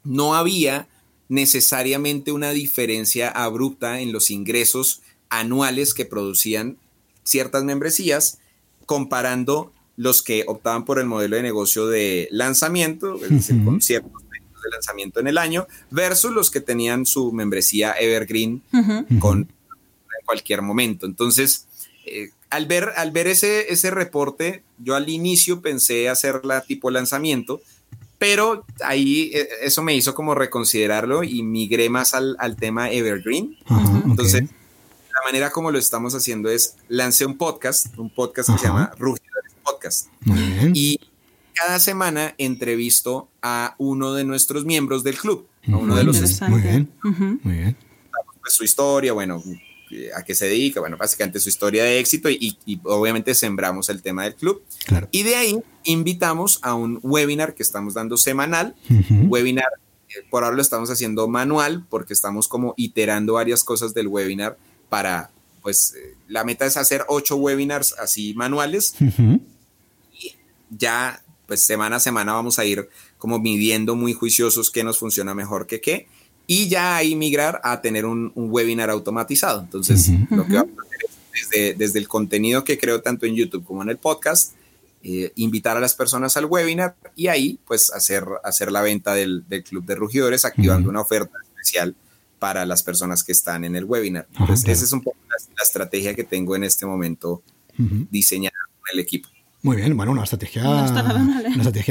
no había necesariamente una diferencia abrupta en los ingresos anuales que producían ciertas membresías, comparando los que optaban por el modelo de negocio de lanzamiento, es decir, con ciertos medios de lanzamiento en el año, versus los que tenían su membresía evergreen con en cualquier momento. Entonces, al ver ese reporte, yo al inicio pensé hacerla tipo lanzamiento, pero ahí eso me hizo como reconsiderarlo y migré más al tema evergreen. Entonces, la manera como lo estamos haciendo es, lancé un podcast que se llama Rugidores Podcast. Y cada semana entrevisto a uno de nuestros miembros del club, a uno de los... Muy bien. Pues, su historia, bueno... a qué se dedica, bueno, básicamente su historia de éxito, y obviamente sembramos el tema del club. Claro. Y de ahí invitamos a un webinar que estamos dando semanal. Webinar, por ahora lo estamos haciendo manual porque estamos como iterando varias cosas del webinar para, pues, la meta es hacer 8 webinars así manuales. Y ya, pues, semana a semana vamos a ir como midiendo muy juiciosos qué nos funciona mejor que qué. Y ya ahí migrar a tener un webinar automatizado. Entonces, lo que vamos a hacer es desde el contenido que creo tanto en YouTube como en el podcast, invitar a las personas al webinar y ahí pues hacer la venta del Club de Rugidores, activando una oferta especial para las personas que están en el webinar. Entonces, esa es un poco la estrategia que tengo en este momento diseñada con el equipo. Muy bien, bueno, una estrategia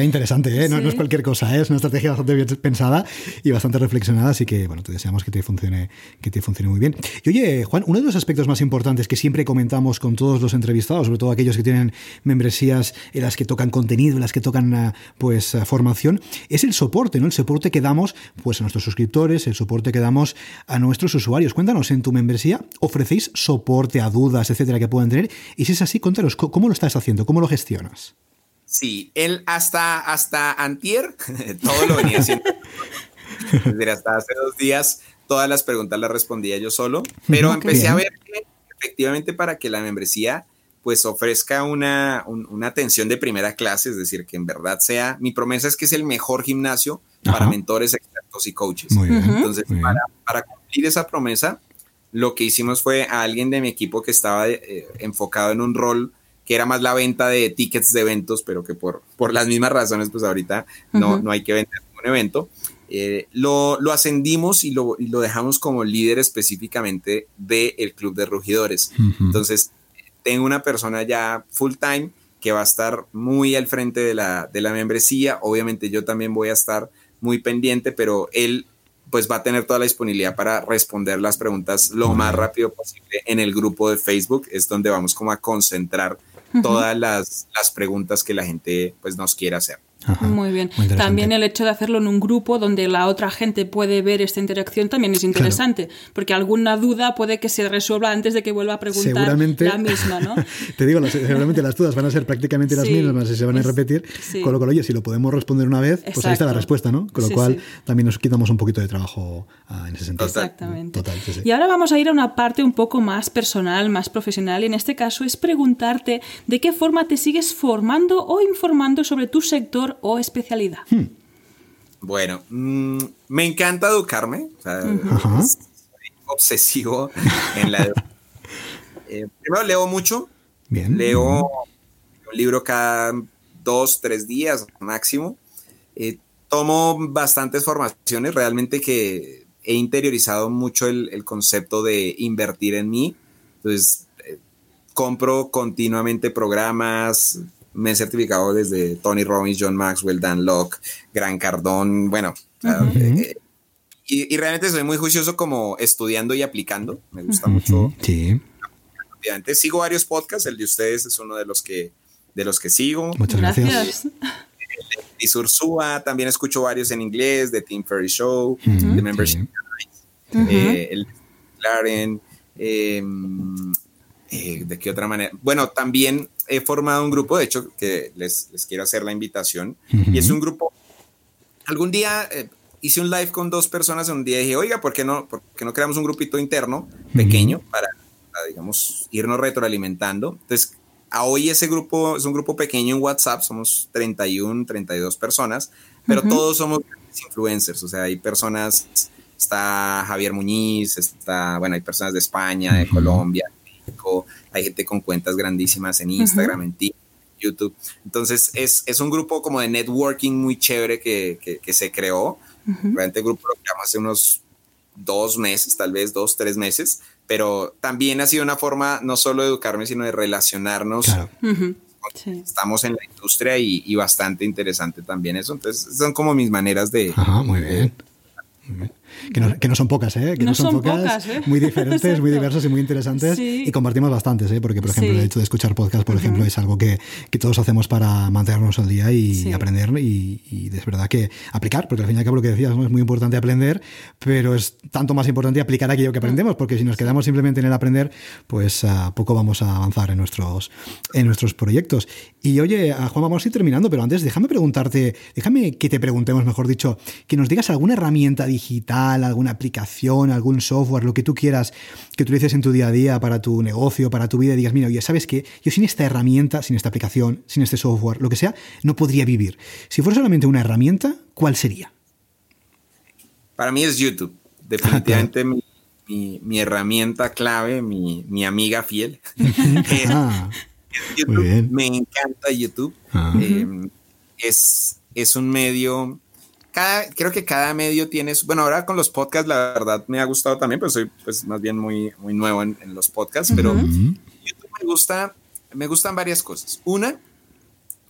interesante, ¿eh? No es cualquier cosa, ¿eh? Es una estrategia bastante bien pensada y bastante reflexionada, así que, bueno, te deseamos que te funcione muy bien. Y oye, Juan, uno de los aspectos más importantes que siempre comentamos con todos los entrevistados, sobre todo aquellos que tienen membresías en las que tocan contenido, en las que tocan, pues, formación, es el soporte, ¿no? El soporte que damos, pues, a nuestros suscriptores, el soporte que damos a nuestros usuarios. Cuéntanos, en tu membresía, ¿ofrecéis soporte a dudas, etcétera, que puedan tener? Y si es así, cuéntanos, ¿cómo lo estás haciendo? ¿Cómo lo gestionas? Sí, él hasta antier, todo lo venía haciendo. Es decir, hasta hace 2 días, todas las preguntas las respondía yo solo, pero empecé a ver que efectivamente para que la membresía pues ofrezca una atención de primera clase, es decir, que en verdad sea, mi promesa es que es el mejor gimnasio para mentores, expertos y coaches. Muy bien. Entonces, para cumplir esa promesa, lo que hicimos fue a alguien de mi equipo que estaba enfocado en un rol que era más la venta de tickets de eventos, pero que por las mismas razones, pues ahorita no hay que vender un evento. Lo ascendimos y lo dejamos como líder específicamente del Club de Rugidores. Entonces, tengo una persona ya full time que va a estar muy al frente de la membresía. Obviamente yo también voy a estar muy pendiente, pero él pues va a tener toda la disponibilidad para responder las preguntas lo más rápido posible en el grupo de Facebook. Es donde vamos como a concentrar todas las preguntas que la gente pues nos quiere hacer. Ajá, muy bien. También el hecho de hacerlo en un grupo donde la otra gente puede ver esta interacción también es interesante, porque alguna duda puede que se resuelva antes de que vuelva a preguntar la misma, ¿no? Te digo, seguramente las dudas van a ser prácticamente las mismas y se van a repetir, con lo cual, oye, si lo podemos responder una vez, pues ahí está la respuesta, ¿no? Con lo cual también nos quitamos un poquito de trabajo en ese sentido. Exactamente. Total, sí, sí. Y ahora vamos a ir a una parte un poco más personal, más profesional, y en este caso es preguntarte de qué forma te sigues formando o informando sobre tu sector o especialidad. Bueno, me encanta educarme, o sea, soy obsesivo en la primero leo mucho. Bien. Leo un libro cada 2-3 días máximo. Tomo bastantes formaciones, realmente que he interiorizado mucho el concepto de invertir en mí. Entonces compro continuamente programas. Me he certificado desde Tony Robbins, John Maxwell, Dan Locke, Grant Cardone, bueno, y realmente soy muy juicioso como estudiando y aplicando. Me gusta mucho. Sí. Obviamente sigo varios podcasts, el de ustedes es uno de los que sigo. Muchas gracias. Y Sursúa, también escucho varios en inglés, de Tim Ferriss Show, The Membership, el Claren, ¿de qué otra manera? Bueno, también he formado un grupo, de hecho, que les quiero hacer la invitación. Y es un grupo. Algún día hice un live con 2 personas. Un día dije, oiga, ¿por qué no creamos un grupito interno pequeño para, digamos, irnos retroalimentando? Entonces, a hoy ese grupo es un grupo pequeño en WhatsApp. Somos 31, 32 personas, pero todos somos influencers. O sea, hay personas, está Javier Muñiz, bueno, hay personas de España, de Colombia. Hay gente con cuentas grandísimas en Instagram, en TikTok, YouTube. Entonces es un grupo como de networking muy chévere que se creó. Realmente el grupo lo creamos hace unos 2 meses, tal vez 2-3 meses, pero también ha sido una forma no solo de educarme, sino de relacionarnos. Claro. Estamos en la industria y bastante interesante también eso. Entonces son como mis maneras de... Ajá, muy bien. Que no son pocas, ¿eh? Que no son pocas, ¿eh? Muy diferentes, muy diversas y muy interesantes. Sí. Y compartimos bastantes, ¿eh? Porque, por ejemplo, el hecho de escuchar podcast, por ejemplo, es algo que todos hacemos para mantenernos al día y aprender y es verdad que aplicar, porque al fin y al cabo lo que decías, ¿no? Es muy importante aprender, pero es tanto más importante aplicar aquello que aprendemos, porque si nos quedamos simplemente en el aprender, pues a poco vamos a avanzar en nuestros proyectos. Y oye, Juan, vamos a ir terminando, pero antes déjame que te preguntemos, mejor dicho, que nos digas alguna herramienta digital, alguna aplicación, algún software, lo que tú quieras que utilices en tu día a día para tu negocio, para tu vida, y digas, mira, oye, ¿sabes qué? Yo sin esta herramienta, sin esta aplicación, sin este software, lo que sea, no podría vivir. Si fuera solamente una herramienta, ¿cuál sería? Para mí es YouTube. Definitivamente mi mi herramienta clave, mi amiga fiel. YouTube, muy bien. Me encanta YouTube. Es un medio... creo que cada medio tienes... Bueno, ahora con los podcasts, la verdad, me ha gustado también, pero soy más bien muy nuevo en los podcasts, pero YouTube me gustan varias cosas. Una,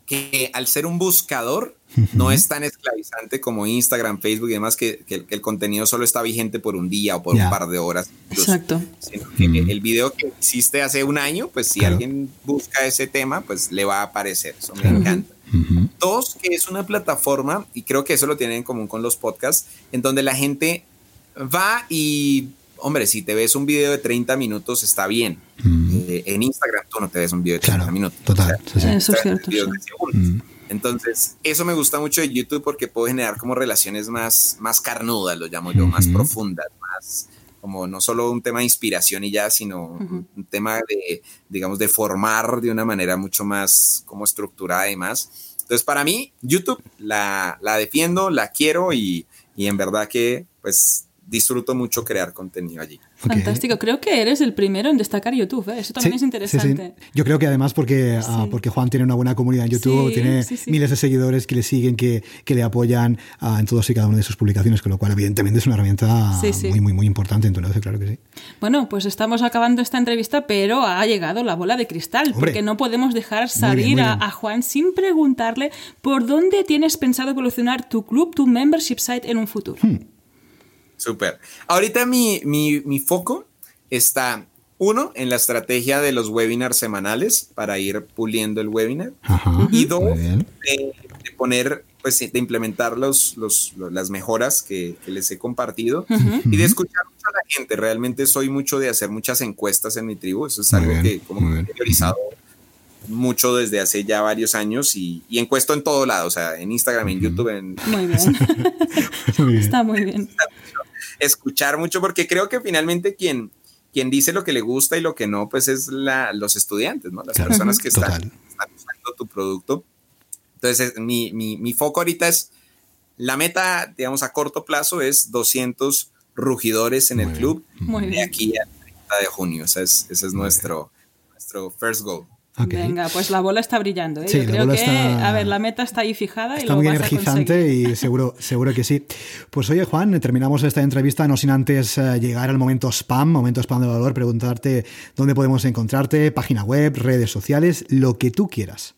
que al ser un buscador, no es tan esclavizante como Instagram, Facebook y demás, que el contenido solo está vigente por un día o por un par de horas. Incluso. Exacto. Sino que el video que hiciste hace un año, pues si alguien busca ese tema, pues le va a aparecer. Eso me encanta. Dos, que es una plataforma, y creo que eso lo tienen en común con los podcasts, en donde la gente va y, hombre, si te ves un video de 30 minutos está bien. En Instagram tú no te ves un video de 30 minutos. Total. O sea, eso es cierto. Entonces, eso me gusta mucho de YouTube porque puedo generar como relaciones más carnudas, lo llamo yo, más profundas, más... como no solo un tema de inspiración y ya, sino un tema de, digamos, de formar de una manera mucho más como estructurada y más. Entonces, para mí, YouTube la defiendo, la quiero y en verdad que pues disfruto mucho crear contenido allí. Fantástico, creo que eres el primero en destacar YouTube, ¿eh? Eso también es interesante. Sí. Yo creo que además porque Juan tiene una buena comunidad en YouTube, tiene miles de seguidores que le siguen, que le apoyan en todos y cada una de sus publicaciones, con lo cual evidentemente es una herramienta muy importante en tu negocio, claro que sí. Bueno, pues estamos acabando esta entrevista, pero ha llegado la bola de cristal, porque no podemos dejar salir a Juan sin preguntarle por dónde tienes pensado evolucionar tu club, tu membership site en un futuro. Súper. Ahorita mi foco está, uno, en la estrategia de los webinars semanales para ir puliendo el webinar. Ajá, y dos, de poner, pues, de implementar las mejoras que les he compartido y de escuchar mucho a la gente. Realmente soy mucho de hacer muchas encuestas en mi tribu. Eso es algo que como he priorizado mucho desde hace ya varios años y encuesto en todo lado, o sea, en Instagram, en YouTube. Muy bien. Está muy bien. Escuchar mucho, porque creo que finalmente quien dice lo que le gusta y lo que no, pues es los estudiantes, ¿no? Las personas que están usando tu producto. Entonces, mi foco ahorita es, la meta, digamos, a corto plazo es 200 rugidores en el club de aquí al 30 de junio. O sea, ese es nuestro first goal. Okay. Venga, pues la bola está brillando, ¿eh? Sí, yo creo que a ver, la meta está ahí fijada, está y lo muy vas energizante a conseguir. Y seguro que sí. Pues oye, Juan, terminamos esta entrevista no sin antes llegar al momento spam de valor, preguntarte dónde podemos encontrarte, página web, redes sociales, lo que tú quieras.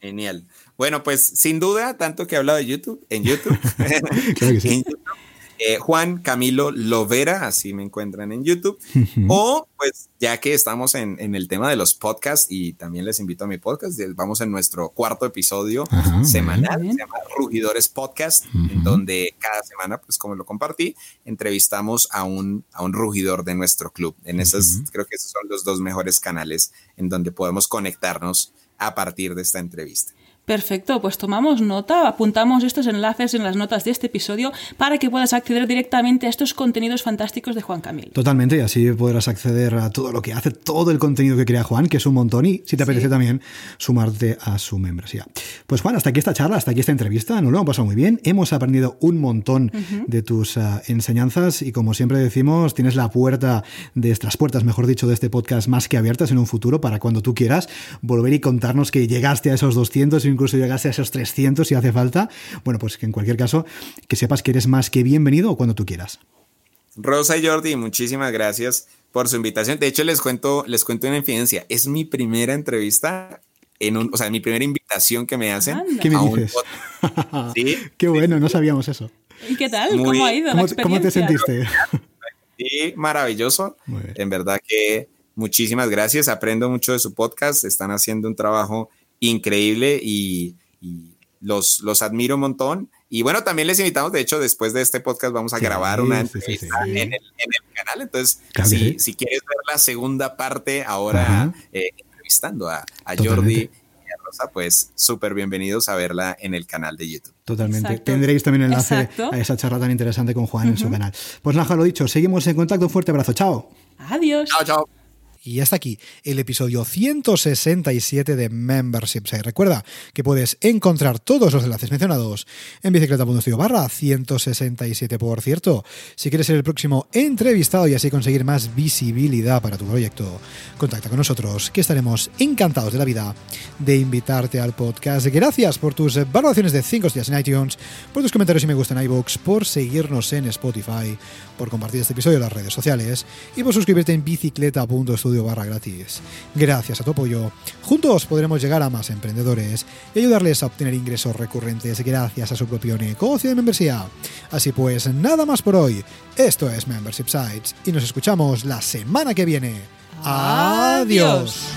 Genial. Bueno, pues sin duda, tanto que he hablado de YouTube, en YouTube. Claro que sí. En YouTube. Juan Camilo Lovera, así me encuentran en YouTube. O, pues, ya que estamos en el tema de los podcasts, y también les invito a mi podcast, vamos en nuestro cuarto episodio semanal, se llama Rugidores Podcast, en donde cada semana, pues, como lo compartí, entrevistamos a un rugidor de nuestro club. En esas, creo que esos son los dos mejores canales en donde podemos conectarnos a partir de esta entrevista. Perfecto, pues tomamos nota, apuntamos estos enlaces en las notas de este episodio para que puedas acceder directamente a estos contenidos fantásticos de Juan Camilo. Totalmente, y así podrás acceder a todo lo que hace, todo el contenido que crea Juan, que es un montón, y si te apetece también sumarte a su membresía. Pues Juan, hasta aquí esta charla, hasta aquí esta entrevista, nos lo hemos pasado muy bien, hemos aprendido un montón de tus enseñanzas, y como siempre decimos, tienes las puertas de este podcast más que abiertas en un futuro para cuando tú quieras volver y contarnos que llegaste a esos 200 incluso llegase a esos 300 si hace falta. Bueno, pues que en cualquier caso, que sepas que eres más que bienvenido cuando tú quieras. Rosa y Jordi, muchísimas gracias por su invitación. De hecho, les cuento una infidencia. Es mi primera entrevista, mi primera invitación que me hacen. ¿Qué me dices? ¿Sí? Qué bueno, no sabíamos eso. ¿Y qué tal? ¿Cómo ha ido la experiencia? ¿Cómo te sentiste? Sí, maravilloso. En verdad que muchísimas gracias. Aprendo mucho de su podcast. Están haciendo un trabajo increíble y los admiro un montón. Y bueno, también les invitamos, de hecho, después de este podcast vamos a grabar una entrevista en el canal. Entonces, si quieres ver la segunda parte ahora entrevistando a Jordi y a Rosa, pues súper bienvenidos a verla en el canal de YouTube. Totalmente. Exacto. Tendréis también enlace a esa charla tan interesante con Juan en su canal. Pues nada, lo dicho, seguimos en contacto. Un fuerte abrazo. Chao. Adiós. Chao. Y hasta aquí el episodio 167 de Membership. Y recuerda que puedes encontrar todos los enlaces mencionados en bicicleta.studio/167. Por cierto, si quieres ser el próximo entrevistado y así conseguir más visibilidad para tu proyecto, contacta con nosotros, que estaremos encantados de la vida de invitarte al podcast. Gracias por tus valoraciones de 5 estrellas en iTunes, por tus comentarios y me gusta en iVoox, por seguirnos en Spotify, por compartir este episodio en las redes sociales y por suscribirte en bicicleta.studio/gratis. Gracias a tu apoyo, juntos podremos llegar a más emprendedores y ayudarles a obtener ingresos recurrentes gracias a su propio negocio de membresía. Así pues, nada más por hoy. Esto es Membership Sites y nos escuchamos la semana que viene. ¡Adiós!